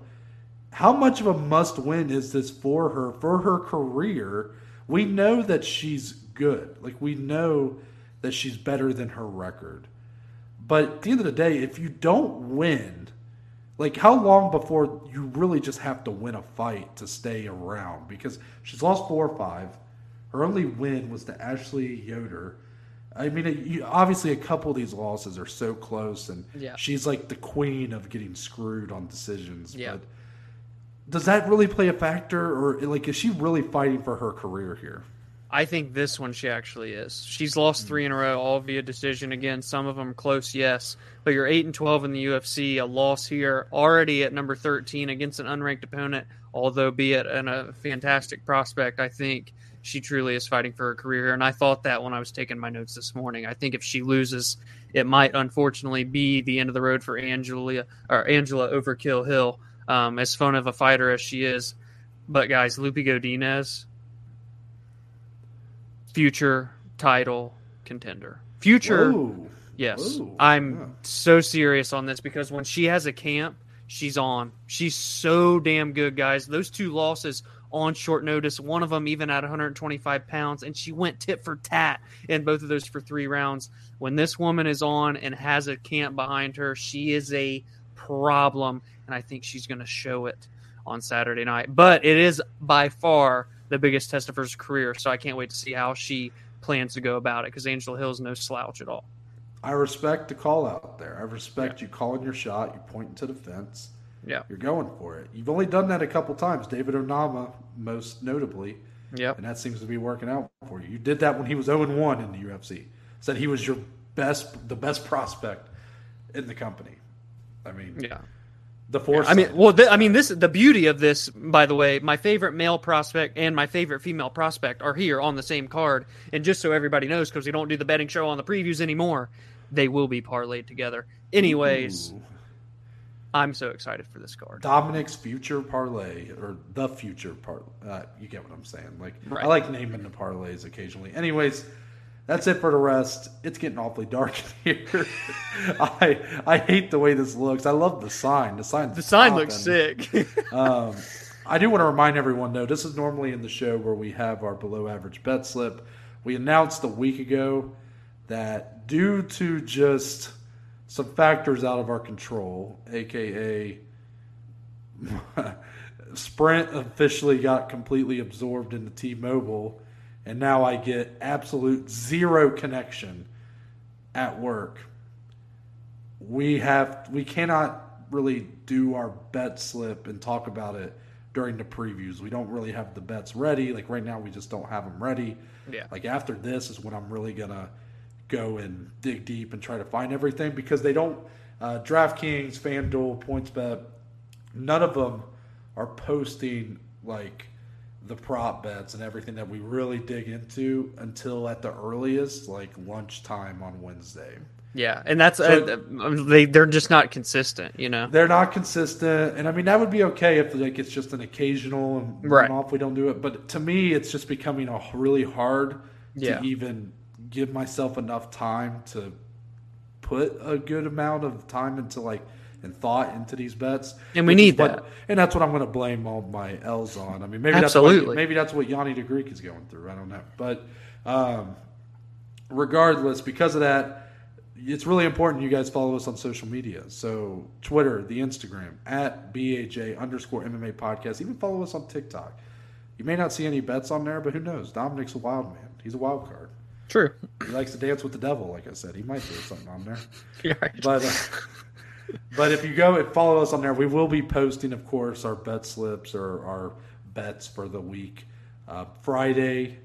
how much of a must-win is this for her, for her career? We know that she's good. Like, we know that she's better than her record. But at the end of the day, if you don't win, like, how long before you really just have to win a fight to stay around? Because she's lost four or five. Her only win was to Ashley Yoder. I mean, it, you, obviously, a couple of these losses are so close, and yeah. she's like the queen of getting screwed on decisions. Yeah. But does that really play a factor, or like, is she really fighting for her career here? I think this one she actually is. She's lost three in a row, all via decision. Again, some of them close, yes, but you're eight and twelve in the U F C. A loss here, already at number thirteen against an unranked opponent, although be it an, a fantastic prospect, I think. She truly is fighting for her career, and I thought that when I was taking my notes this morning. I think if she loses, it might unfortunately be the end of the road for Angela or Angela Overkill Hill, um, as fun of a fighter as she is. But guys, Lupi Godinez, future title contender, future. Whoa. Yes, Whoa. I'm yeah. so serious on this because when she has a camp, she's on. She's so damn good, guys. Those two losses. On short notice, one of them even at one hundred twenty-five pounds, and she went tit for tat in both of those for three rounds. When this woman is on and has a camp behind her, she is a problem, and I think she's going to show it on Saturday night. But it is by far the biggest test of her career, so I can't wait to see how she plans to go about it because Angela Hill's no slouch at all. I respect the call out there. I respect yeah. you calling your shot, you pointing to the fence. Yeah, you're going for it. You've only done that a couple times, David Onama, most notably. Yeah, and that seems to be working out for you. You did that when he was oh and one in the U F C. Said he was your best, the best prospect in the company. I mean, yeah, the force. Yeah, I mean, well, th- I mean, this the beauty of this, by the way. My favorite male prospect and my favorite female prospect are here on the same card. And just so everybody knows, because we don't do the betting show on the previews anymore, they will be parlayed together. Anyways. Ooh. I'm so excited for this card. Dominic's future parlay, or the future parlay. Uh, you get what I'm saying. Like right. I like naming the parlays occasionally. Anyways, that's it for the rest. It's getting awfully dark in here. I I hate the way this looks. I love the sign. The sign. The sign popping. Looks sick. um, I do want to remind everyone, though, this is normally in the show where we have our below average bet slip. We announced a week ago that due to just – some factors out of our control, a k a Sprint officially got completely absorbed into T-Mobile, and now I get absolute zero connection at work. We have we cannot really do our bet slip and talk about it during the previews. We don't really have the bets ready. Like right now, we just don't have them ready. Yeah. Like after this is when I'm really going to go and dig deep and try to find everything because they don't uh, DraftKings, FanDuel, PointsBet, none of them are posting like the prop bets and everything that we really dig into until at the earliest like lunchtime on Wednesday. Yeah, and that's so, uh, they they're just not consistent, you know. They're not consistent, and I mean that would be okay if like it's just an occasional and right. off we don't do it, but to me it's just becoming a really hard yeah. to even give myself enough time to put a good amount of time into like and thought into these bets. And we need that. What, and that's what I'm going to blame all my L's on. I mean, maybe Absolutely. that's what, maybe that's what Yanni de Greek is going through. I don't know. But um, regardless, because of that, it's really important you guys follow us on social media. So Twitter, the Instagram, at B A J underscore M M A podcast. Even follow us on TikTok. You may not see any bets on there, but who knows? Dominic's a wild man. He's a wild card. True. He likes to dance with the devil, like I said. He might do something on there. You're right. But, uh, but if you go and follow us on there, we will be posting, of course, our bet slips or our bets for the week. Uh, Friday,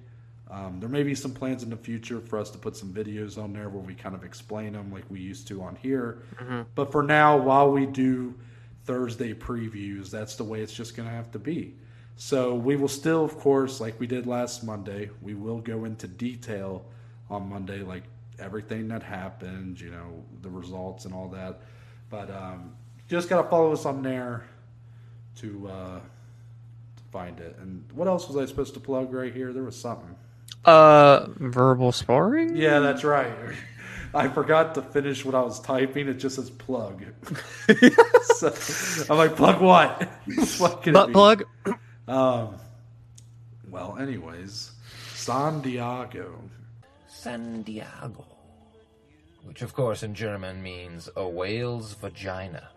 um, there may be some plans in the future for us to put some videos on there where we kind of explain them like we used to on here. Mm-hmm. But for now, while we do Thursday previews, that's the way it's just going to have to be. So we will still, of course, like we did last Monday, we will go into detail on Monday, like everything that happened, you know, the results and all that. But um, just got to follow us on there to, uh, to find it. And what else was I supposed to plug right here? There was something. Uh, verbal sparring? Yeah, that's right. I forgot to finish what I was typing. It just says plug. So, I'm like, plug what? What can it be? Plug. Um, well, anyways, San Diego. San Diego. Which, of course, in German means a whale's vagina.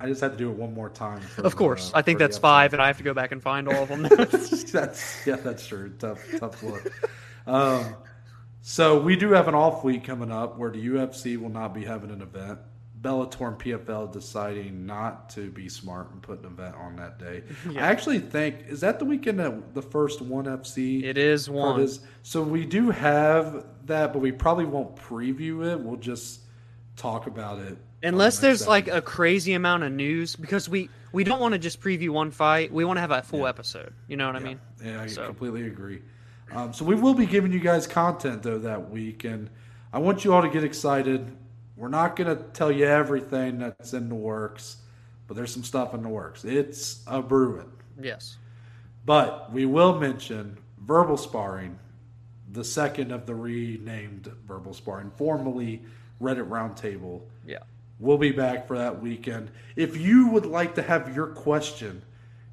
I just had to do it one more time. For, of course. Uh, I think that's five, and I have to go back and find all of them. that's, yeah, that's true. Tough, tough look. Um, so we do have an off week coming up where the U F C will not be having an event. Bellator and P F L deciding not to be smart and put an event on that day. Yeah. I actually think, is that the weekend that the first One F C? It is One. Is? So we do have that, but we probably won't preview it. We'll just talk about it. Unless the there's episode. Like a crazy amount of news, because we, we don't want to just preview one fight. We want to have a full yeah. episode. You know what yeah. I mean? Yeah, I so. completely agree. Um, so we will be giving you guys content, though, that week. And I want you all to get excited. We're not going to tell you everything that's in the works, but there's some stuff in the works. It's a brewing. Yes. But we will mention verbal sparring, the second of the renamed verbal sparring, formerly Reddit Roundtable. Yeah. We'll be back for that weekend. If you would like to have your question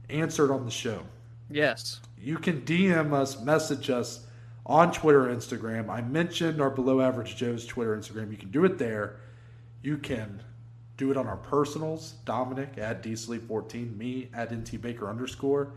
answered on the show, yes, you can D M us, message us, on Twitter and Instagram. I mentioned our Below Average Joe's Twitter and Instagram. You can do it there. You can do it on our personals. Dominic at D Sleep fourteen. Me at N T Baker underscore.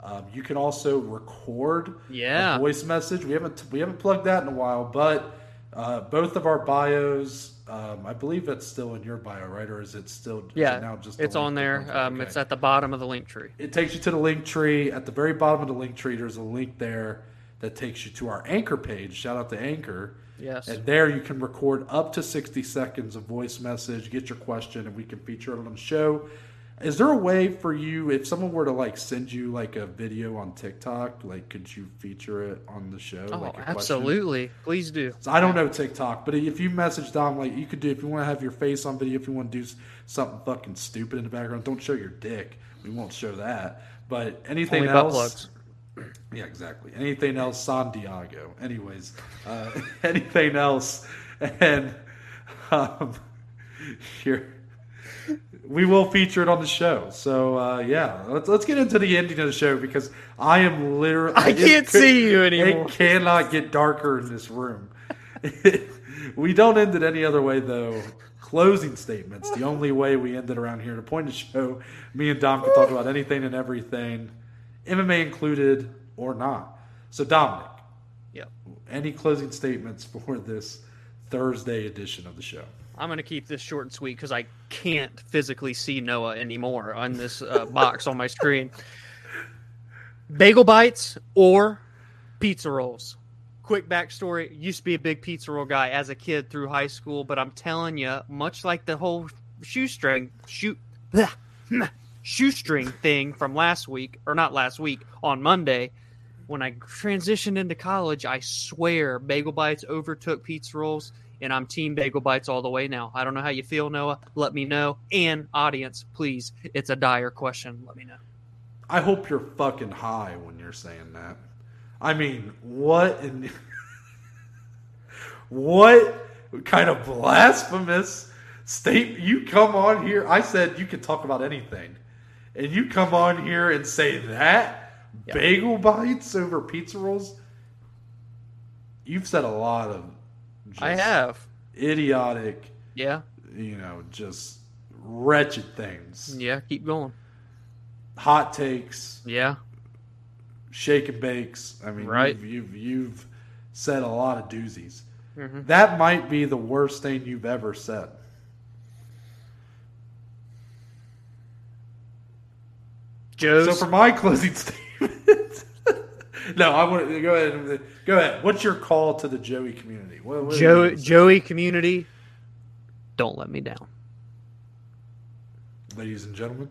Um, you can also record yeah. a voice message. We haven't we haven't plugged that in a while, but uh, both of our bios. Um, I believe it's still in your bio, right? Or is it still yeah? It now just it's on there. Um, okay. It's at the bottom of the link tree. It takes you to the link tree. At the very bottom of the link tree, there's a link there that takes you to our Anchor page. Shout out to Anchor. Yes. And there you can record up to sixty seconds of voice message, get your question, and we can feature it on the show. Is there a way for you, if someone were to like send you like a video on TikTok, like could you feature it on the show? Oh, like absolutely. Question? Please do. So I don't know TikTok, but if you message Dom, like you could do, if you want to have your face on video, if you want to do something fucking stupid in the background, don't show your dick. We won't show that. But anything Only else. Butt plugs. Yeah, exactly. Anything else, San Diego. Anyways, uh, anything else, and um, here we will feature it on the show. So uh, yeah, let's let's get into the ending of the show because I am literally I can't could, see you anymore. It cannot get darker in this room. We don't end it any other way though. Closing statements. The only way we end it around here. To point the show, me and Dom can talk about anything and everything. M M A included or not. So, Dominic, yep. any closing statements for this Thursday edition of the show? I'm going to keep this short and sweet because I can't physically see Noah anymore on this uh, box on my screen. Bagel bites or pizza rolls? Quick backstory. Used to be a big pizza roll guy as a kid through high school, but I'm telling you, much like the whole shoestring, shoot, shoestring thing from last week or not last week on Monday when I transitioned into college, I swear bagel bites overtook pizza rolls and I'm team bagel bites all the way now. I don't know how you feel, Noah. Let me know. And audience, please, it's a dire question. Let me know. I hope you're fucking high when you're saying that. I mean, what in what kind of blasphemous statement. You come on here. I said you can talk about anything. And you come on here and say that? Yep. Bagel bites over pizza rolls? You've said a lot of just I have. idiotic, yeah, you know, just wretched things. Yeah, keep going. Hot takes. Yeah. Shake and bakes. I mean, right. you've, you've, you've said a lot of doozies. Mm-hmm. That might be the worst thing you've ever said. Joe's. So for my closing statement, no, I want to go ahead. Go ahead. What's your call to the Joey community? What, what Joe, Joey community, don't let me down. Ladies and gentlemen,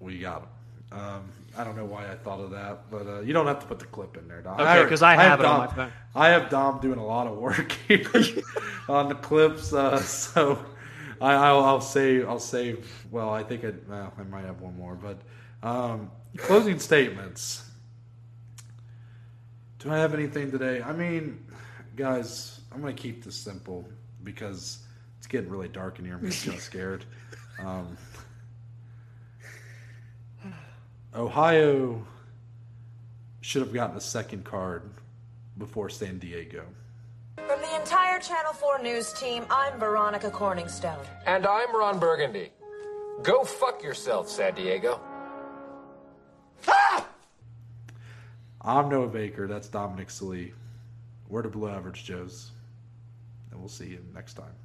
we got them. Um, I don't know why I thought of that, but uh, you don't have to put the clip in there, Dom. Okay, because I, I have, have it Dom, on my phone. I have Dom doing a lot of work here on the clips, uh, so I, I'll, I'll save. I'll save. Well, I think I, well, I might have one more, but. Um, closing statements. Do I have anything today? I mean, guys, I'm going to keep this simple because it's getting really dark in here. I'm just kind of scared. Um, Ohio should have gotten a second card before San Diego. From the entire Channel four News team, I'm Veronica Corningstone. And I'm Ron Burgundy. Go fuck yourself, San Diego. Ah! I'm Noah Baker. That's Dominic Salee. We're the Below Average Joes. And we'll see you next time.